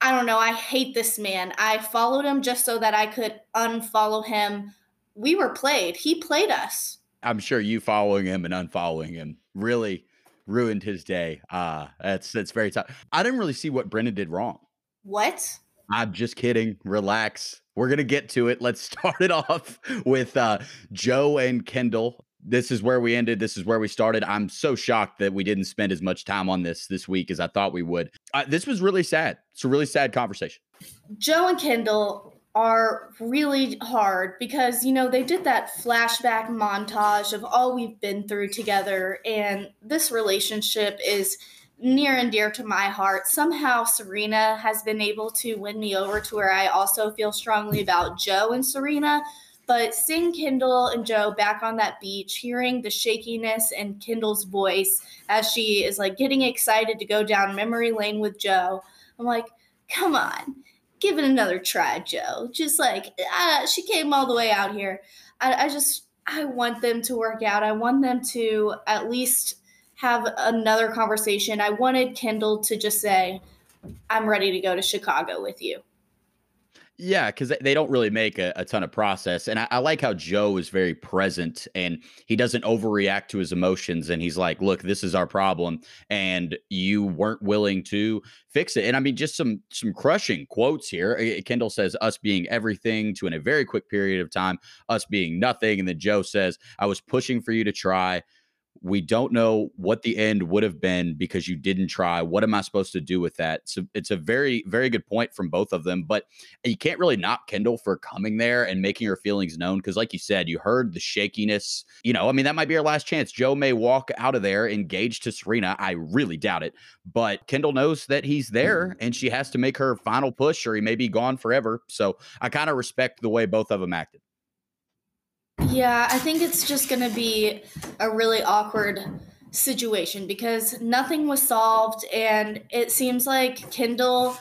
I don't know. I hate this man. I followed him just so that I could unfollow him. We were played. He played us. I'm sure you following him and unfollowing him really ruined his day. That's very tough. I didn't really see what Brennan did wrong. What? I'm just kidding. Relax. We're going to get to it. Let's start it off with Joe and Kendall. This is where we ended. This is where we started. I'm so shocked that we didn't spend as much time on this week as I thought we would. This was really sad. It's a really sad conversation. Joe and Kendall are really hard because, you know, they did that flashback montage of all we've been through together. And this relationship is near and dear to my heart. Somehow Serena has been able to win me over to where I also feel strongly about Joe and Serena. But seeing Kendall and Joe back on that beach, hearing the shakiness in Kendall's voice as she is like getting excited to go down memory lane with Joe, I'm like, come on, give it another try, Joe. Just like, she came all the way out here. I want them to work out. I want them to at least have another conversation. I wanted Kendall to just say, I'm ready to go to Chicago with you. Yeah, because they don't really make a ton of process. And I like how Joe is very present and he doesn't overreact to his emotions. And he's like, look, this is our problem and you weren't willing to fix it. And I mean, just some crushing quotes here. Kendall says, us being everything to in a very quick period of time, us being nothing. And then Joe says, I was pushing for you to try. We don't know what the end would have been because you didn't try. What am I supposed to do with that? So it's a very, very good point from both of them, but you can't really knock Kendall for coming there and making her feelings known. Cause like you said, you heard the shakiness, you know, I mean, that might be her last chance. Joe may walk out of there engaged to Serena. I really doubt it, but Kendall knows that he's there and she has to make her final push or he may be gone forever. So I kind of respect the way both of them acted. Yeah, I think it's just going to be a really awkward situation because nothing was solved, and it seems like Kendall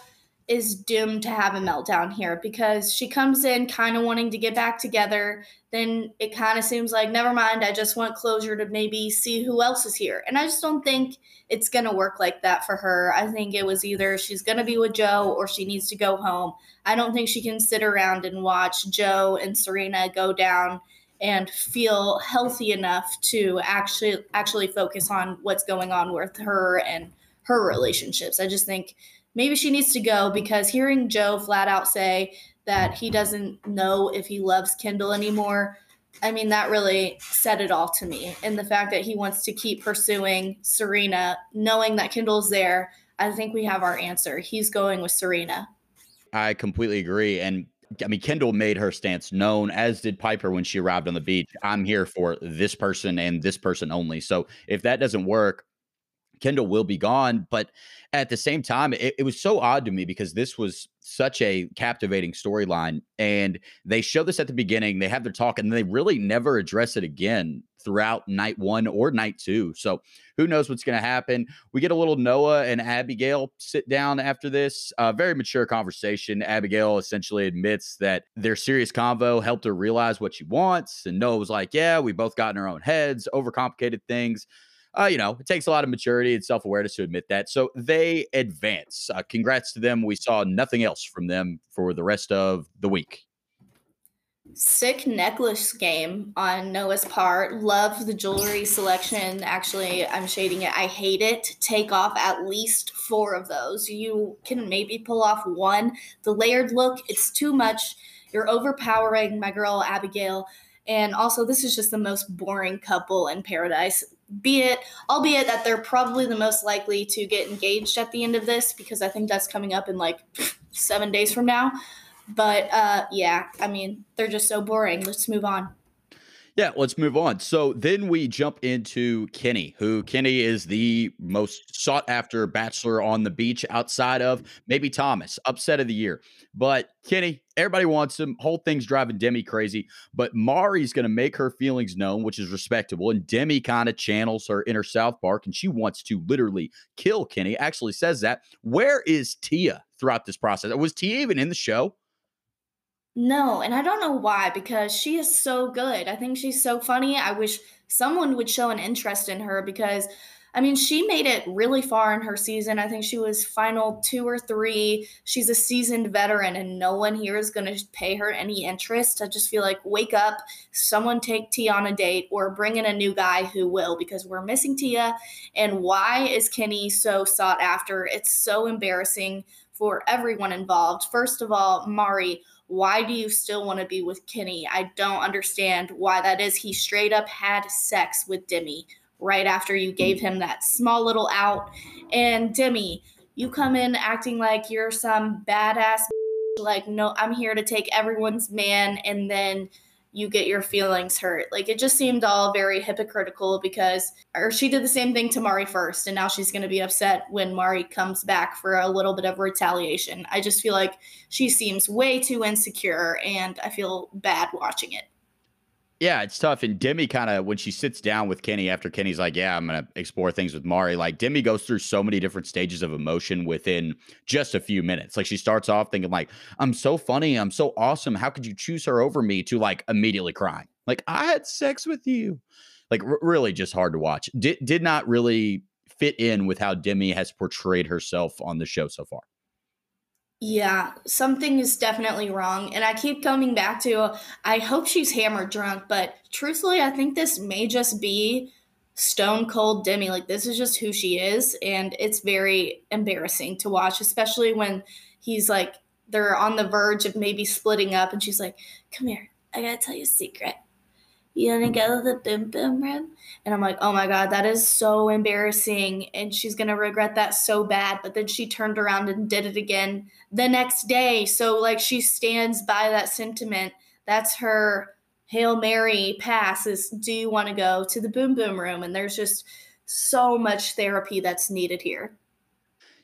is doomed to have a meltdown here because she comes in kind of wanting to get back together. Then it kind of seems like, never mind, I just want closure to maybe see who else is here. And I just don't think it's going to work like that for her. I think it was either she's going to be with Joe or she needs to go home. I don't think she can sit around and watch Joe and Serena go down and feel healthy enough to actually focus on what's going on with her and her relationships. I just think maybe she needs to go because hearing Joe flat out say that he doesn't know if he loves Kendall anymore, I mean, that really said it all to me. And the fact that he wants to keep pursuing Serena, knowing that Kendall's there, I think we have our answer. He's going with Serena. I completely agree. And I mean, Kendall made her stance known, as did Piper when she arrived on the beach. I'm here for this person and this person only. So if that doesn't work, Kendall will be gone. But at the same time, it was so odd to me because this was such a captivating storyline. And they show this at the beginning. They have their talk and they really never address it again throughout night one or night two. So who knows what's going to happen. We get a little Noah and Abigail sit down after this very mature conversation. Abigail essentially admits that their serious convo helped her realize what she wants. And Noah was like, yeah, we both got in our own heads, overcomplicated things. You know, it takes a lot of maturity and self-awareness to admit that. So they advance. Congrats to them. We saw nothing else from them for the rest of the week. Sick necklace game on Noah's part. Love the jewelry selection. Actually, I'm shading it. I hate it. Take off at least 4 of those. You can maybe pull off 1. The layered look, it's too much. You're overpowering my girl, Abigail. And also, this is just the most boring couple in paradise. Albeit that they're probably the most likely to get engaged at the end of this because I think that's coming up in like 7 days from now. But yeah, I mean, they're just so boring. Let's move on. Yeah, let's move on. So then we jump into Kenny, who Kenny is the most sought after bachelor on the beach outside of maybe Thomas, upset of the year. But Kenny, everybody wants him. Whole thing's driving Demi crazy. But Mari's going to make her feelings known, which is respectable. And Demi kind of channels her inner South Park, and she wants to literally kill Kenny. Actually says that. Where is Tia throughout this process? Was Tia even in the show? No, and I don't know why, because she is so good. I think she's so funny. I wish someone would show an interest in her because, I mean, she made it really far in her season. I think she was final 2 or 3. She's a seasoned veteran, and no one here is going to pay her any interest. I just feel like, wake up, someone take Tia on a date or bring in a new guy who will, because we're missing Tia. And why is Kenny so sought after? It's so embarrassing for everyone involved. First of all, Mari, why do you still want to be with Kenny? I don't understand why that is. He straight up had sex with Demi right after you gave him that small little out. And Demi, you come in acting like you're some badass, like, no, I'm here to take everyone's man, and then you get your feelings hurt. Like, it just seemed all very hypocritical because, or she did the same thing to Mari first, and now she's going to be upset when Mari comes back for a little bit of retaliation. I just feel like she seems way too insecure, and I feel bad watching it. Yeah, it's tough. And Demi kind of, when she sits down with Kenny after Kenny's like, yeah, I'm going to explore things with Mari, like Demi goes through so many different stages of emotion within just a few minutes. Like, she starts off thinking like, I'm so funny, I'm so awesome, how could you choose her over me, to like immediately crying. Like, I had sex with you. Like, really just hard to watch. Did not really fit in with how Demi has portrayed herself on the show so far. Yeah, something is definitely wrong. And I keep coming back to, I hope she's hammered drunk, but truthfully, I think this may just be stone cold Demi. Like, this is just who she is. And it's very embarrassing to watch, especially when he's like, they're on the verge of maybe splitting up. And she's like, come here, I got to tell you a secret. You want to go to the boom boom room? And I'm like, oh my God, that is so embarrassing. And she's going to regret that so bad. But then she turned around and did it again the next day. So, like, she stands by that sentiment. That's her Hail Mary pass is, do you want to go to the boom boom room? And there's just so much therapy that's needed here.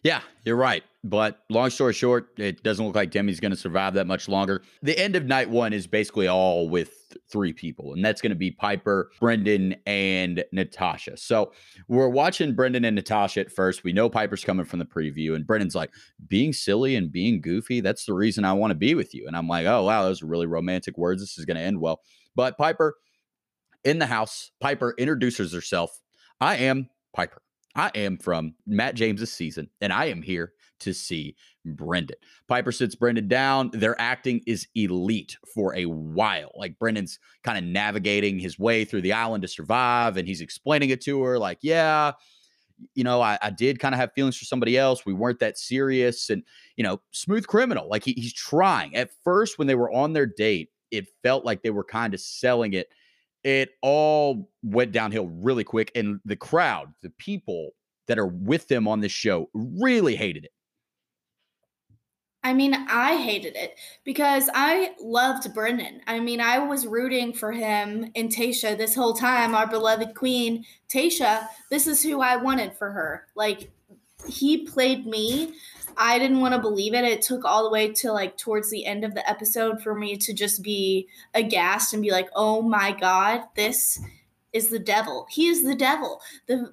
Yeah, you're right. But long story short, it doesn't look like Demi's going to survive that much longer. The end of night one is basically all with three people, and that's going to be Piper, Brendan, and Natasha. So we're watching Brendan and Natasha at first. We know Piper's coming from the preview, and Brendan's like, being silly and being goofy, that's the reason I want to be with you. And I'm like, oh, wow, those are really romantic words. This is going to end well. But Piper in the house, Piper introduces herself. I am Piper. I am from Matt James's season, and I am here to see Brendan. Piper sits Brendan down. Their acting is elite for a while. Like, Brendan's kind of navigating his way through the island to survive, and he's explaining it to her like, yeah, you know, I did kind of have feelings for somebody else. We weren't that serious. And, you know, smooth criminal. Like, he's trying. At first, when they were on their date, it felt like they were kind of selling it. It all went downhill really quick. And the crowd, the people that are with them on this show, really hated it. I mean, I hated it because I loved Brendan. I mean, I was rooting for him and Tayshia this whole time, our beloved queen, Tayshia. This is who I wanted for her. Like, he played me. I didn't want to believe it. It took all the way to, like, towards the end of the episode for me to just be aghast and be like, oh my God, this is the devil. He is the devil.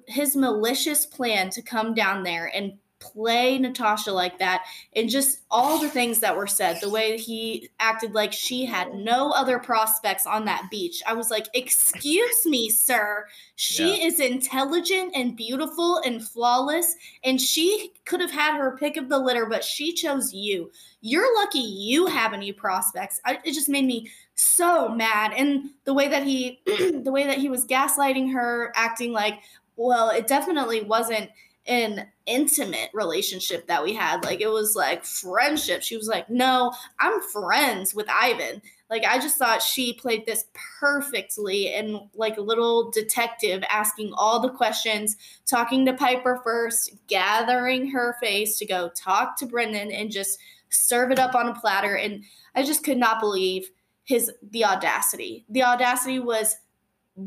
His malicious plan to come down there and play Natasha like that, and just all the things that were said, the way he acted like she had no other prospects on that beach. I was like, excuse me, sir. She is intelligent and beautiful and flawless, and she could have had her pick of the litter, but she chose you. You're lucky you have any prospects. It just made me so mad. And the way that he the way that he was gaslighting her, acting like, well, it definitely wasn't an intimate relationship that we had. Like, it was like friendship. She was like, no, I'm friends with Ivan. Like, I just thought she played this perfectly, and like a little detective, asking all the questions, talking to Piper first, gathering her face to go talk to Brendan, and just serve it up on a platter. And I just could not believe the audacity. The audacity was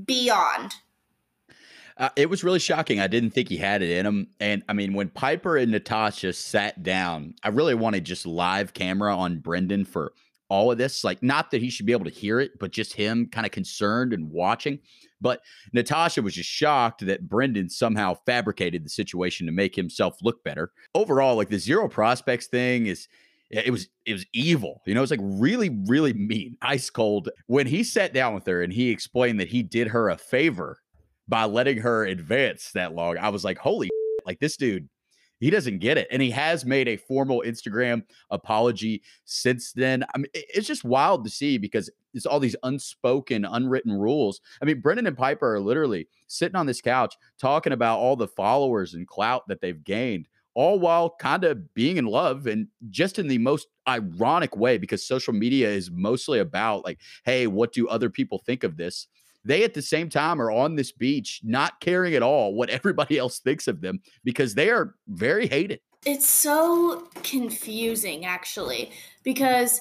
beyond. It was really shocking. I didn't think he had it in him. And I mean, when Piper and Natasha sat down, I really wanted just live camera on Brendan for all of this. Like, not that he should be able to hear it, but just him kind of concerned and watching. But Natasha was just shocked that Brendan somehow fabricated the situation to make himself look better. Overall, like, the zero prospects thing is, it was evil. You know, it's like really, really mean, ice cold. When he sat down with her and he explained that he did her a favor by letting her advance that long, I was like, holy shit, like, this dude, he doesn't get it. And he has made a formal Instagram apology since then. I mean, it's just wild to see, because it's all these unspoken, unwritten rules. I mean, Brendan and Piper are literally sitting on this couch talking about all the followers and clout that they've gained, all while kind of being in love, and just in the most ironic way, because social media is mostly about, like, hey, what do other people think of this? They at the same time are on this beach, not caring at all what everybody else thinks of them, because they are very hated. It's so confusing, actually, because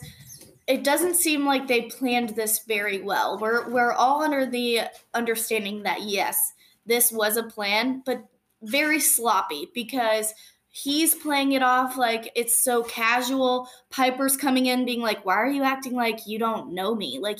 it doesn't seem like they planned this very well. We're all under the understanding that, yes, this was a plan, but very sloppy, because he's playing it off like it's so casual. Piper's coming in being like, why are you acting like you don't know me? Like,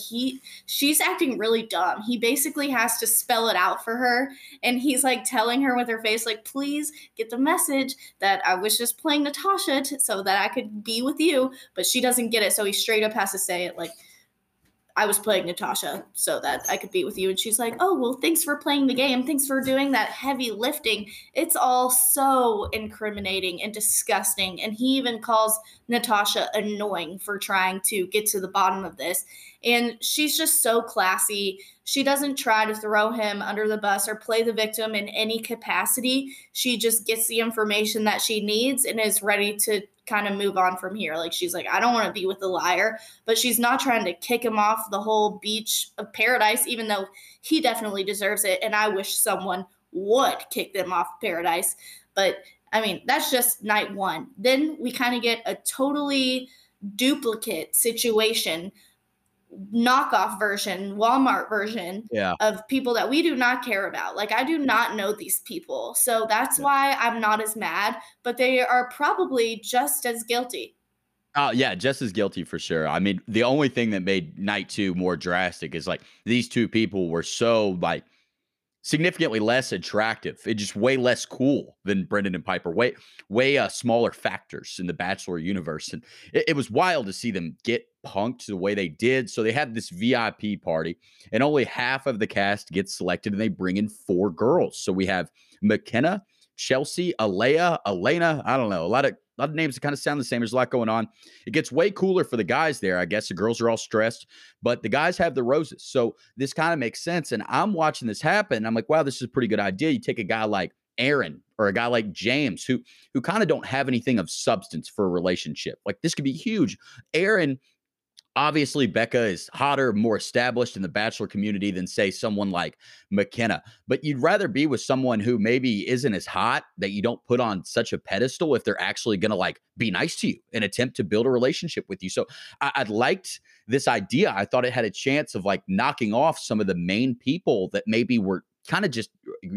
she's acting really dumb. He basically has to spell it out for her. And he's like telling her with her face, like, please get the message that I was just playing Natasha so that I could be with you. But she doesn't get it. So he straight up has to say it like, I was playing Natasha so that I could be with you. And she's like, oh, well, thanks for playing the game. Thanks for doing that heavy lifting. It's all so incriminating and disgusting. And he even calls Natasha annoying for trying to get to the bottom of this. And she's just so classy. She doesn't try to throw him under the bus or play the victim in any capacity. She just gets the information that she needs and is ready to kind of move on from here. Like, she's like, I don't want to be with the liar, but she's not trying to kick him off the whole beach of paradise, even though he definitely deserves it. And I wish someone would kick them off paradise. But I mean, that's just night one. Then we kind of get a totally duplicate situation, knockoff version, Walmart version of people that we do not care about. Like, I do not know these people. So that's why I'm not as mad, but they are probably just as guilty. Oh, yeah, just as guilty for sure. I mean, the only thing that made night two more drastic is, like, these two people were so, like, significantly less attractive. It just way less cool than Brendan and Piper. Way smaller factors in the Bachelor universe. And it was wild to see them get punked the way they did. So they had this VIP party and only half of the cast gets selected, and they bring in four girls. So we have McKenna, Chelsea, Alea, Elena. I don't know. A lot of names that kind of sound the same. There's a lot going on. It gets way cooler for the guys there. I guess the girls are all stressed, but the guys have the roses. So this kind of makes sense. And I'm watching this happen. I'm like, wow, this is a pretty good idea. You take a guy like Aaron or a guy like James who kind of don't have anything of substance for a relationship. Like, this could be huge. Aaron, obviously, Becca is hotter, more established in the Bachelor community than, say, someone like McKenna. But you'd rather be with someone who maybe isn't as hot, that you don't put on such a pedestal, if they're actually going to, like, be nice to you and attempt to build a relationship with you. So I liked this idea. I thought it had a chance of, like, knocking off some of the main people that maybe were kind of just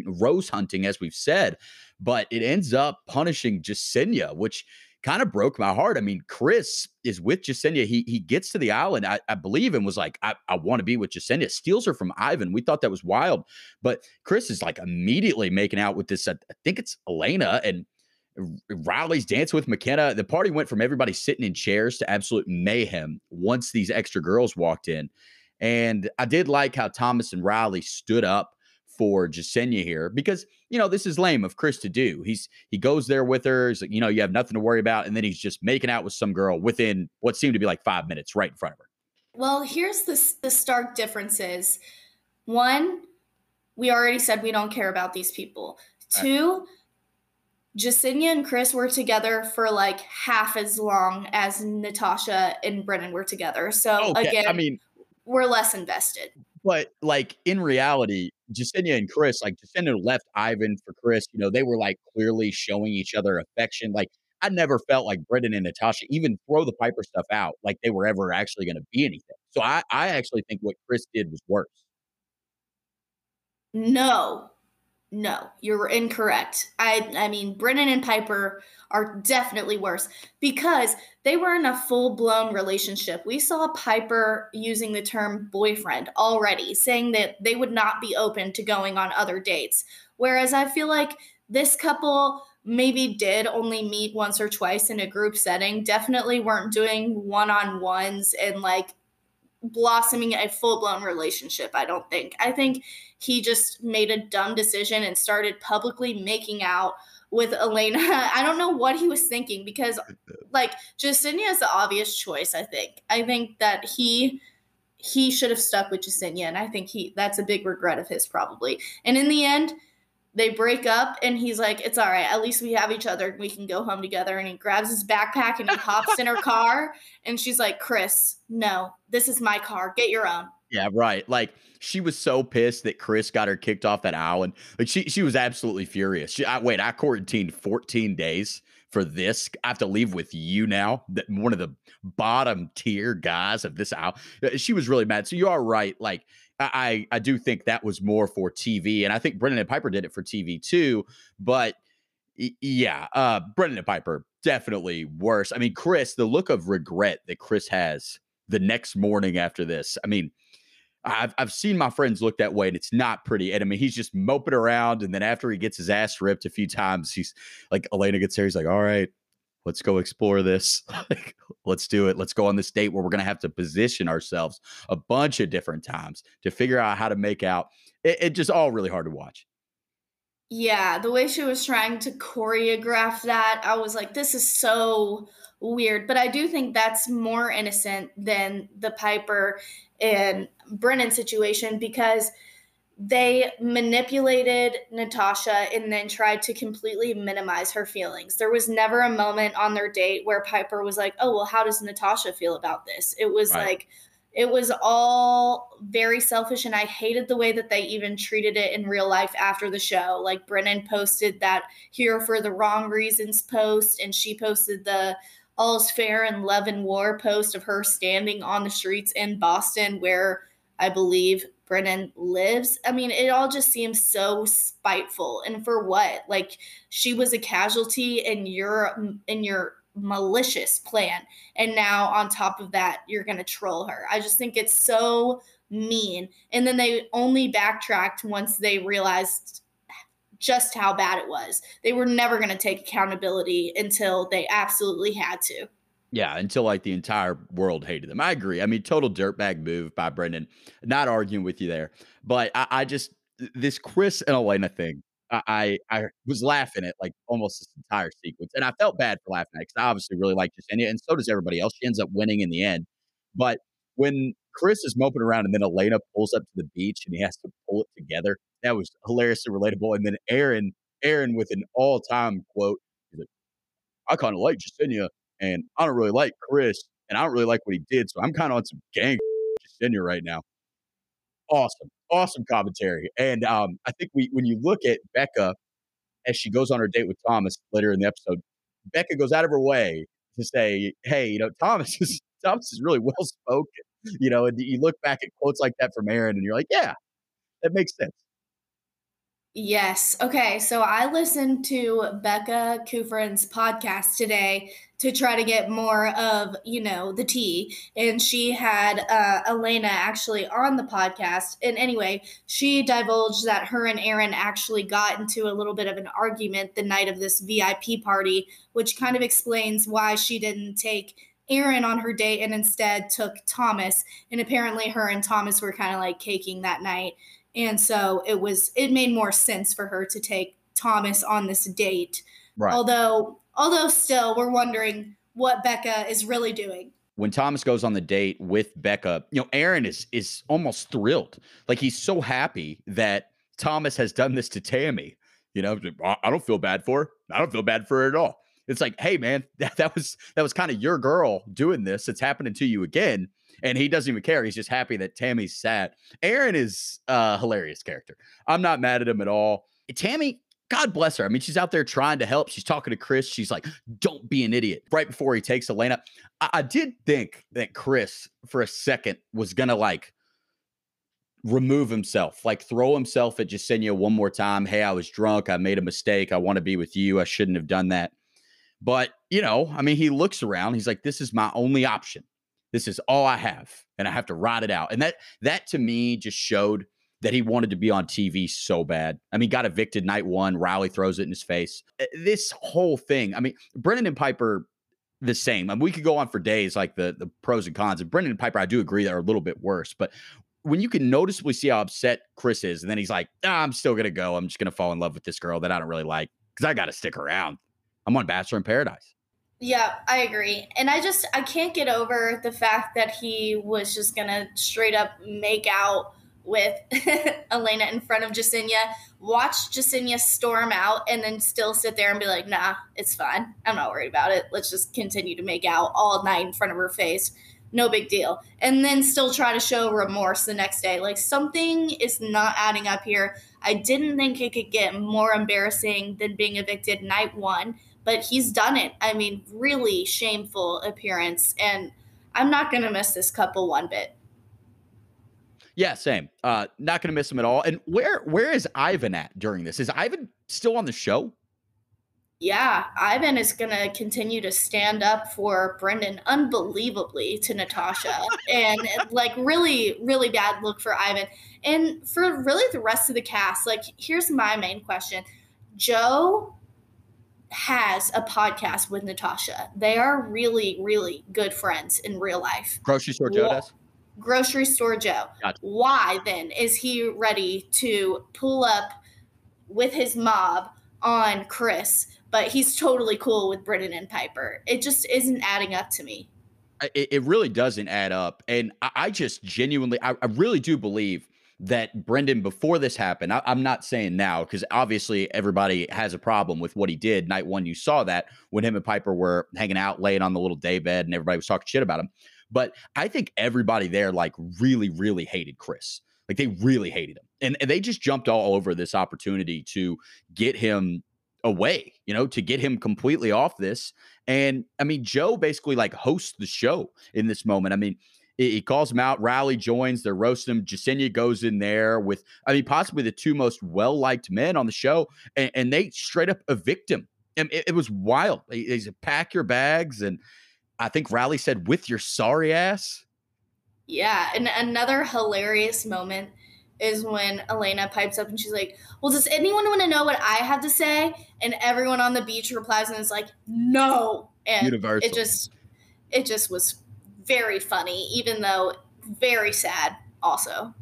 rose hunting, as we've said. But it ends up punishing Jasenia, which kind of broke my heart. I mean, Chris is with Jasenia. He gets to the island, I believe, and was like, I want to be with Jasenia. Steals her from Ivan. We thought that was wild. But Chris is, like, immediately making out with this, I think it's Elena, and Riley's dancing with McKenna. The party went from everybody sitting in chairs to absolute mayhem once these extra girls walked in. And I did like how Thomas and Riley stood up for Jasenia here, because, you know, this is lame of Chris to do. He goes there with her. He's like, you know, you have nothing to worry about. And then he's just making out with some girl within what seemed to be like 5 minutes right in front of her. Well, here's the stark differences. One, we already said we don't care about these people. Two, Jasenia and Chris were together for like half as long as Natasha and Brennan were together. So again, I mean, we're less invested. But, like, in reality, Jasenia and Chris, like, Jasenia left Ivan for Chris. You know, they were, like, clearly showing each other affection. Like, I never felt like Brendan and Natasha, even throw the Piper stuff out, like they were ever actually going to be anything. So I actually think what Chris did was worse. No, you're incorrect. I mean, Brennan and Piper are definitely worse because they were in a full-blown relationship. We saw Piper using the term boyfriend already, saying that they would not be open to going on other dates. Whereas I feel like this couple maybe did only meet once or twice in a group setting, definitely weren't doing one-on-ones and, like, blossoming a full-blown relationship, I don't think. I think he just made a dumb decision and started publicly making out with Elena. I don't know what he was thinking because, like, Jasenia is the obvious choice, I think. I think that he should have stuck with Jasenia, and I think that's a big regret of his probably. And in the end, they break up, and he's like, it's all right. At least we have each other, and we can go home together. And he grabs his backpack, and he hops in her car. And she's like, Chris, no, this is my car. Get your own. Yeah, right. Like, she was so pissed that Chris got her kicked off that island. Like, she was absolutely furious. I quarantined 14 days for this. I have to leave with you now. One of the bottom tier guys of this island. She was really mad. So you are right. Like, I do think that was more for TV, and I think Brendan and Piper did it for TV too. But Brendan and Piper definitely worse. I mean, Chris, the look of regret that Chris has the next morning after this. I mean, I've seen my friends look that way, and it's not pretty. And I mean, he's just moping around, and then after he gets his ass ripped a few times, he's like, Elena gets there, he's like, all right, let's go explore this. Like, let's do it. Let's go on this date where we're going to have to position ourselves a bunch of different times to figure out how to make out. It just all really hard to watch. Yeah, the way she was trying to choreograph that, I was like, this is so weird. But I do think that's more innocent than the Piper and Brennan situation, because they manipulated Natasha and then tried to completely minimize her feelings. There was never a moment on their date where Piper was like, oh, well, how does Natasha feel about this? It was right. Like, it was all very selfish, and I hated the way that they even treated it in real life after the show. Like, Brennan posted that here for the wrong reasons post, and she posted the all's fair in love and war post of her standing on the streets in Boston, where I believe Brennan lives. I mean, it all just seems so spiteful. And for what? Like, she was a casualty in your malicious plan, and now on top of that you're gonna troll her. I just think it's so mean. And then they only backtracked once they realized just how bad it was. They were never going to take accountability until they absolutely had to. Yeah, until like the entire world hated them. I agree. I mean, total dirtbag move by Brendan. Not arguing with you there, but I just, this Chris and Elena thing, I was laughing at like almost this entire sequence. And I felt bad for laughing at it, because I obviously really like Yesenia, and so does everybody else. She ends up winning in the end. But when Chris is moping around and then Elena pulls up to the beach and he has to pull it together, that was hilariously relatable. And then Aaron with an all-time quote, he's like, I kind of like Yesenia and I don't really like Chris and I don't really like what he did. So I'm kind of on some gang Yesenia right now. Awesome commentary. And I think when you look at Becca, as she goes on her date with Thomas later in the episode, Becca goes out of her way to say, hey, you know, Thomas is really well-spoken. You know, and you look back at quotes like that from Aaron and you're like, yeah, that makes sense. Yes. Okay. So I listened to Becca Kufrin's podcast today to try to get more of, you know, the tea. And she had Elena actually on the podcast. And anyway, she divulged that her and Aaron actually got into a little bit of an argument the night of this VIP party, which kind of explains why she didn't take Aaron on her date and instead took Thomas. And apparently her and Thomas were kind of like caking that night. And so it made more sense for her to take Thomas on this date. Right. Although still we're wondering what Becca is really doing. When Thomas goes on the date with Becca, you know, Aaron is almost thrilled. Like, he's so happy that Thomas has done this to Tammy. You know, I don't feel bad for her. I don't feel bad for her at all. It's like, hey man, that was kind of your girl doing this. It's happening to you again. And he doesn't even care. He's just happy that Tammy's sad. Aaron is a hilarious character. I'm not mad at him at all. Tammy, God bless her. I mean, she's out there trying to help. She's talking to Chris. She's like, don't be an idiot. Right before he takes Elena. I did think that Chris for a second was going to like remove himself, like throw himself at Yesenia one more time. Hey, I was drunk. I made a mistake. I want to be with you. I shouldn't have done that. But, you know, I mean, he looks around. He's like, this is my only option. This is all I have, and I have to ride it out. And that to me just showed that he wanted to be on TV so bad. I mean, got evicted night one. Riley throws it in his face. This whole thing. I mean, Brennan and Piper, the same. I mean, we could go on for days, like the pros and cons. And Brennan and Piper, I do agree, that are a little bit worse. But when you can noticeably see how upset Chris is, and then he's like, I'm still going to go. I'm just going to fall in love with this girl that I don't really like because I got to stick around. I'm on Bachelor in Paradise. Yeah, I agree. And I can't get over the fact that he was just going to straight up make out with Elena in front of Yesenia, watch Yesenia storm out, and then still sit there and be like, nah, it's fine. I'm not worried about it. Let's just continue to make out all night in front of her face. No big deal. And then still try to show remorse the next day. Like, something is not adding up here. I didn't think it could get more embarrassing than being evicted night one. But he's done it. I mean, really shameful appearance. And I'm not going to miss this couple one bit. Yeah, same. Not going to miss him at all. And where is Ivan at during this? Is Ivan still on the show? Yeah, Ivan is going to continue to stand up for Brendan unbelievably to Natasha. And like, really, really bad look for Ivan. And for really the rest of the cast, like, here's my main question. Joe has a podcast with Natasha. They are really, really good friends in real life. Grocery Store Joe does? Grocery Store Joe. Gotcha. Why then is he ready to pull up with his mob on Chris, but he's totally cool with Brennan and Piper? It just isn't adding up to me. It really doesn't add up. And I just genuinely, I really do believe that Brendan, before this happened, I'm not saying now, because obviously everybody has a problem with what he did. Night one, you saw that when him and Piper were hanging out, laying on the little day bed, and everybody was talking shit about him. But I think everybody there like really, really hated Chris. Like they really hated him. And they just jumped all over this opportunity to get him away, you know, to get him completely off this. And I mean, Joe basically like hosts the show in this moment. I mean, he calls him out. Riley joins. They're roasting him. Jasenia goes in there with, I mean, possibly the two most well-liked men on the show, and they straight up evict him. And it was wild. They said, pack your bags. And I think Riley said, with your sorry ass. Yeah. And another hilarious moment is when Elena pipes up and she's like, well, does anyone want to know what I have to say? And everyone on the beach replies and is like, no. And Universal. It just was very funny, even though very sad also.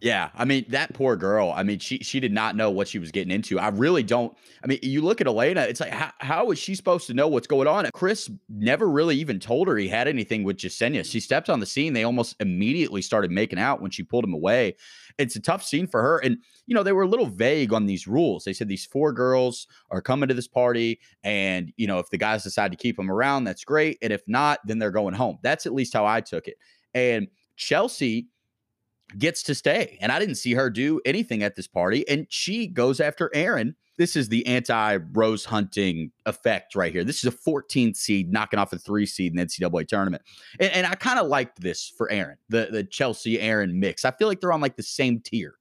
Yeah. I mean, that poor girl, I mean, she did not know what she was getting into. I really don't. I mean, you look at Elena, it's like, how is she supposed to know what's going on? And Chris never really even told her he had anything with Jasenia. She stepped on the scene. They almost immediately started making out when she pulled him away. It's a tough scene for her. And, you know, they were a little vague on these rules. They said these four girls are coming to this party. And, you know, if the guys decide to keep them around, that's great. And if not, then they're going home. That's at least how I took it. And Chelsea gets to stay. And I didn't see her do anything at this party. And she goes after Aaron. This is the anti-rose hunting effect right here. This is a 14th seed knocking off a 3 seed in the NCAA tournament. And I kind of liked this for Aaron, the Chelsea-Aaron mix. I feel like they're on like the same tier.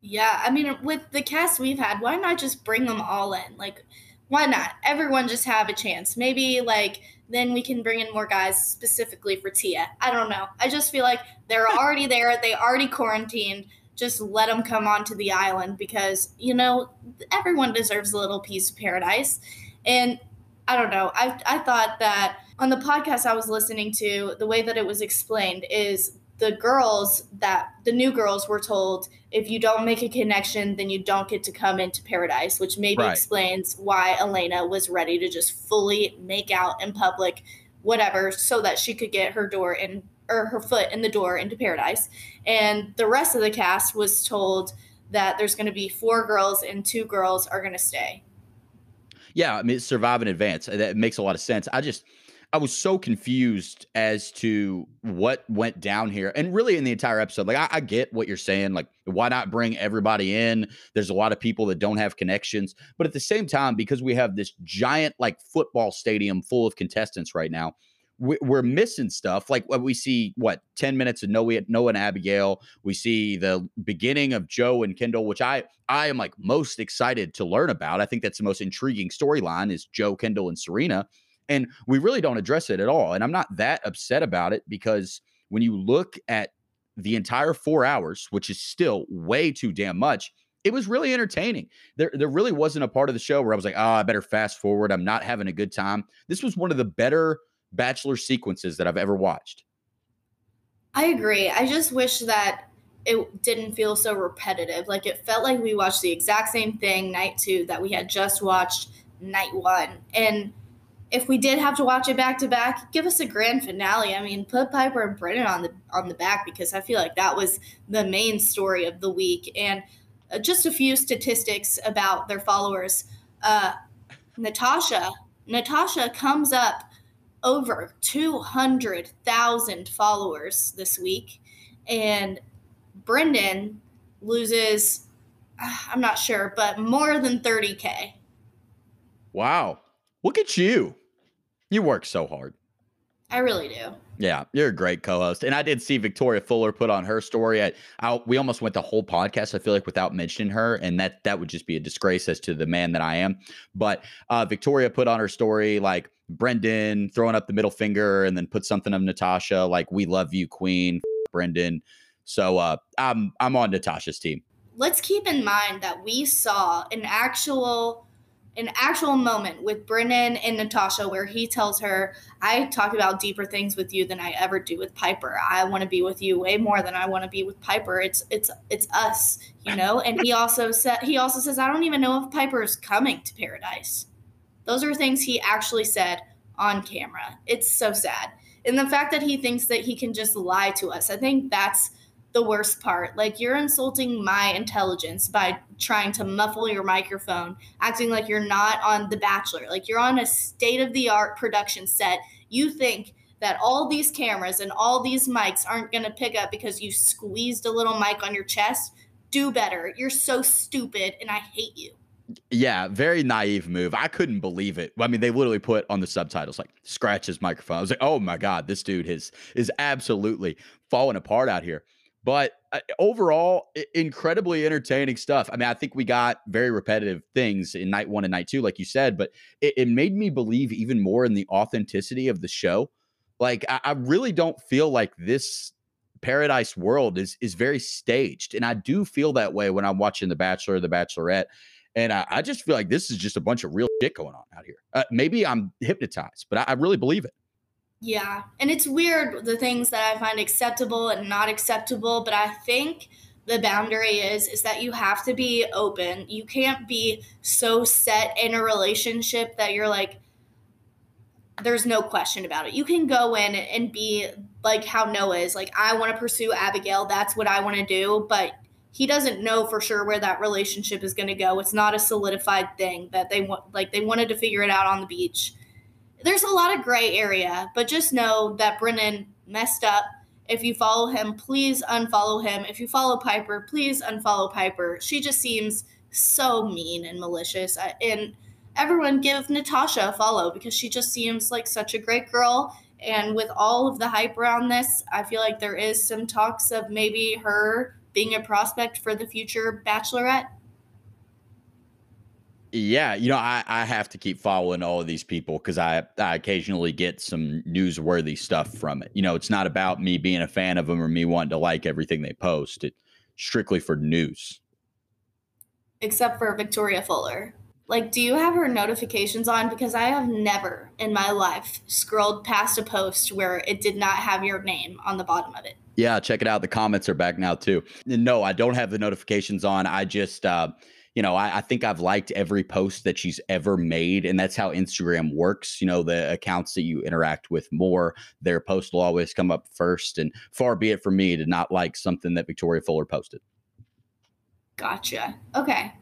Yeah, I mean, with the cast we've had, why not just bring them all in? Like, why not? Everyone just have a chance. Maybe like then we can bring in more guys specifically for Tia. I don't know. I just feel like they're already there. They already quarantined. Just let them come onto the island because, you know, everyone deserves a little piece of paradise. And I don't know. I thought that on the podcast I was listening to, the way that it was explained is the new girls were told, if you don't make a connection, then you don't get to come into paradise, which maybe explains why Elena was ready to just fully make out in public, whatever, so that she could get her door in or her foot in the door into paradise. And the rest of the cast was told that there's going to be 4 girls and 2 girls are going to stay. Yeah. I mean, survive in advance. That makes a lot of sense. I was so confused as to what went down here and really in the entire episode. Like, I get what you're saying. Like, why not bring everybody in? There's a lot of people that don't have connections. But at the same time, because we have this giant, like, football stadium full of contestants right now, we're missing stuff. Like, we see, 10 minutes of Noah and Abigail. We see the beginning of Joe and Kendall, which I am, like, most excited to learn about. I think that's the most intriguing storyline is Joe, Kendall, and Serena. And we really don't address it at all. And I'm not that upset about it because when you look at the entire 4 hours, which is still way too damn much, it was really entertaining. There really wasn't a part of the show where I was like, I better fast forward. I'm not having a good time. This was one of the better Bachelor sequences that I've ever watched. I agree. I just wish that it didn't feel so repetitive. Like it felt like we watched the exact same thing night two that we had just watched night one. And if we did have to watch it back to back, give us a grand finale. I mean, put Piper and Brennan on the back because I feel like that was the main story of the week. And just a few statistics about their followers. Natasha comes up over 200,000 followers this week, and Brendan loses, I'm not sure, but more than 30K. Wow. Look at you. You work so hard. I really do. Yeah, you're a great co-host. And I did see Victoria Fuller put on her story. We almost went the whole podcast, I feel like, without mentioning her. And that would just be a disgrace as to the man that I am. But Victoria put on her story, like, Brendan throwing up the middle finger and then put something of Natasha, like, we love you, queen, Brendan. So I'm on Natasha's team. Let's keep in mind that we saw an actual an actual moment with Brennan and Natasha where he tells her, I talk about deeper things with you than I ever do with Piper. I want to be with you way more than I want to be with Piper. It's us, you know? And he also says, I don't even know if Piper is coming to paradise. Those are things he actually said on camera. It's so sad. And the fact that he thinks that he can just lie to us, I think that's the worst part. Like, you're insulting my intelligence by trying to muffle your microphone, acting like you're not on The Bachelor. Like, you're on a state-of-the-art production set. You think that all these cameras and all these mics aren't going to pick up because you squeezed a little mic on your chest? Do better. You're so stupid, and I hate you. Yeah, very naive move. I couldn't believe it. I mean, they literally put on the subtitles, like, scratch his microphone. I was like, oh my God, this dude is absolutely falling apart out here. But overall, incredibly entertaining stuff. I mean, I think we got very repetitive things in night one and night two, like you said, but it made me believe even more in the authenticity of the show. Like, I really don't feel like this paradise world is very staged. And I do feel that way when I'm watching The Bachelor, The Bachelorette. And I just feel like this is just a bunch of real shit going on out here. Maybe I'm hypnotized, but I really believe it. Yeah. And it's weird, the things that I find acceptable and not acceptable. But I think the boundary is that you have to be open. You can't be so set in a relationship that you're like, there's no question about it. You can go in and be like how Noah is. Like, I want to pursue Abigail. That's what I want to do. But he doesn't know for sure where that relationship is going to go. It's not a solidified thing that they want. Like, they wanted to figure it out on the beach. There's a lot of gray area, but just know that Brennan messed up. If you follow him, please unfollow him. If you follow Piper, please unfollow Piper. She just seems so mean and malicious. And everyone give Natasha a follow because she just seems like such a great girl. And with all of the hype around this, I feel like there is some talks of maybe her being a prospect for the future Bachelorette. Yeah, you know, I have to keep following all of these people because I occasionally get some newsworthy stuff from it. You know, it's not about me being a fan of them or me wanting to like everything they post. It's strictly for news. Except for Victoria Fuller. Like, do you have her notifications on? Because I have never in my life scrolled past a post where it did not have your name on the bottom of it. Yeah, check it out. The comments are back now, too. No, I don't have the notifications on. I just... you know, I think I've liked every post that she's ever made, and that's how Instagram works. You know, the accounts that you interact with more, their post will always come up first, and far be it from me to not like something that Victoria Fuller posted. Gotcha. Okay.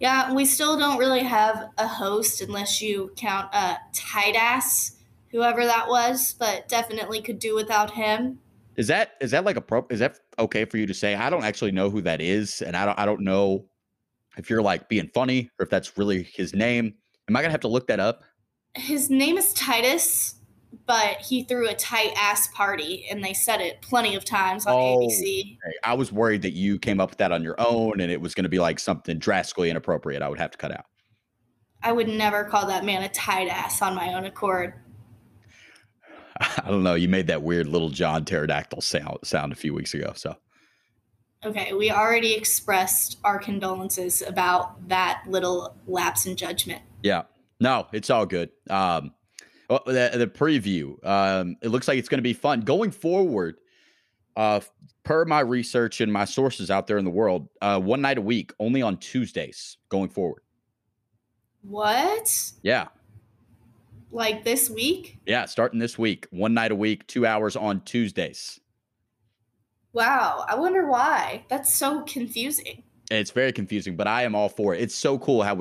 Yeah, we still don't really have a host unless you count Tight Ass, whoever that was, but definitely could do without him. Is that like a pro? Is that okay for you to say? I don't actually know who that is, and I don't know if you're like being funny or if that's really his name. Am I going to have to look that up? His name is Titus, but he threw a tight ass party and they said it plenty of times on ABC. Okay. I was worried that you came up with that on your own and it was going to be like something drastically inappropriate I would have to cut out. I would never call that man a tight ass on my own accord. I don't know. You made that weird little John pterodactyl sound a few weeks ago, so. Okay, we already expressed our condolences about that little lapse in judgment. Yeah, no, it's all good. Well, the preview, it looks like it's going to be fun. Going forward, per my research and my sources out there in the world, one night a week, only on Tuesdays going forward. What? Yeah. Like this week? Yeah, starting this week. One night a week, 2 hours on Tuesdays. Wow, I wonder why. That's so confusing. It's very confusing, but I am all for it. It's so cool how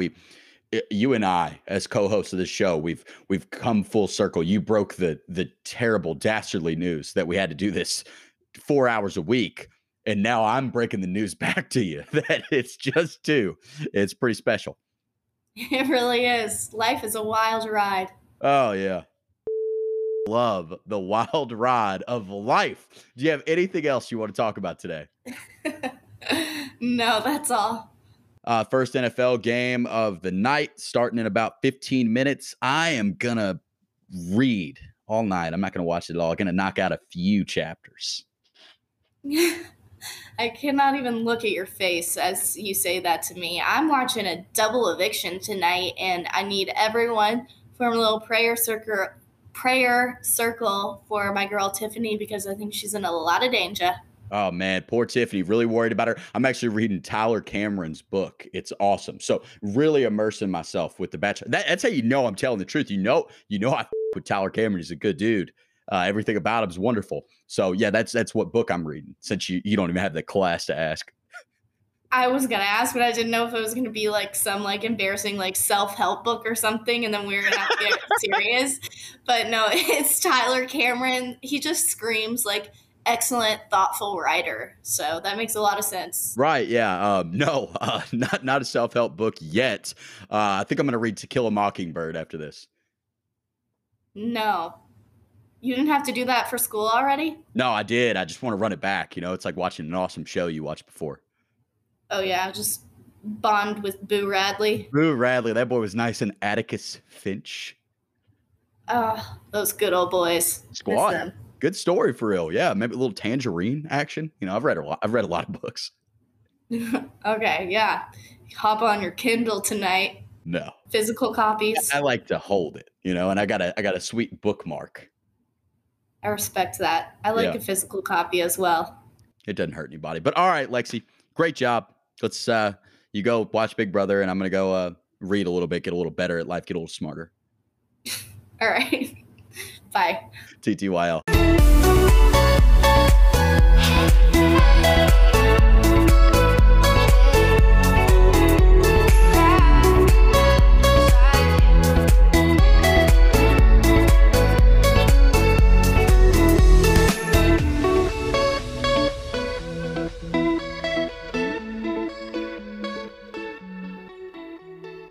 you and I, as co-hosts of this show, we've come full circle. You broke the terrible, dastardly news that we had to do this 4 hours a week, and now I'm breaking the news back to you that it's just two. It's pretty special. It really is. Life is a wild ride. Oh, yeah. Love the wild ride of life. Do you have anything else you want to talk about today? No, that's all. First NFL game of the night, starting in about 15 minutes. I am going to read all night. I'm not going to watch it at all. I'm going to knock out a few chapters. I cannot even look at your face as you say that to me. I'm watching a double eviction tonight, and I need everyone form a little prayer circle for my girl Tiffany, because I think she's in a lot of danger. Oh, man, poor Tiffany. Really worried about her. I'm actually reading Tyler Cameron's book. It's awesome. So really immersing myself with The Bachelor. That's how you know I'm telling the truth. You know I with Tyler Cameron. He's a good dude. Everything about him is wonderful. So, yeah, that's what book I'm reading, since you don't even have the class to ask. I was going to ask, but I didn't know if it was going to be like some like embarrassing like self-help book or something, and then we were going to have to get serious. But, no, it's Tyler Cameron. He just screams like – excellent, thoughtful writer. So that makes a lot of sense. Right. Yeah. Not a self-help book yet. I think I'm going to read To Kill a Mockingbird after this. No, you didn't have to do that for school already. No, I did. I just want to run it back. You know, it's like watching an awesome show you watched before. Oh yeah. Just bond with Boo Radley. Boo Radley. That boy was nice. And Atticus Finch. Oh, those good old boys. Squad. Good story for real. Yeah, maybe a little Tangerine action. You know, I've read a lot of books. Okay, yeah. Hop on your Kindle tonight. No. Physical copies. I like to hold it, you know, and I got a sweet bookmark. I respect that. I like a physical copy as well. It doesn't hurt anybody. But all right, Lexi, great job. Let's you go watch Big Brother, and I'm going to go read a little bit, get a little better at life, get a little smarter. All right. Bye. TTYL.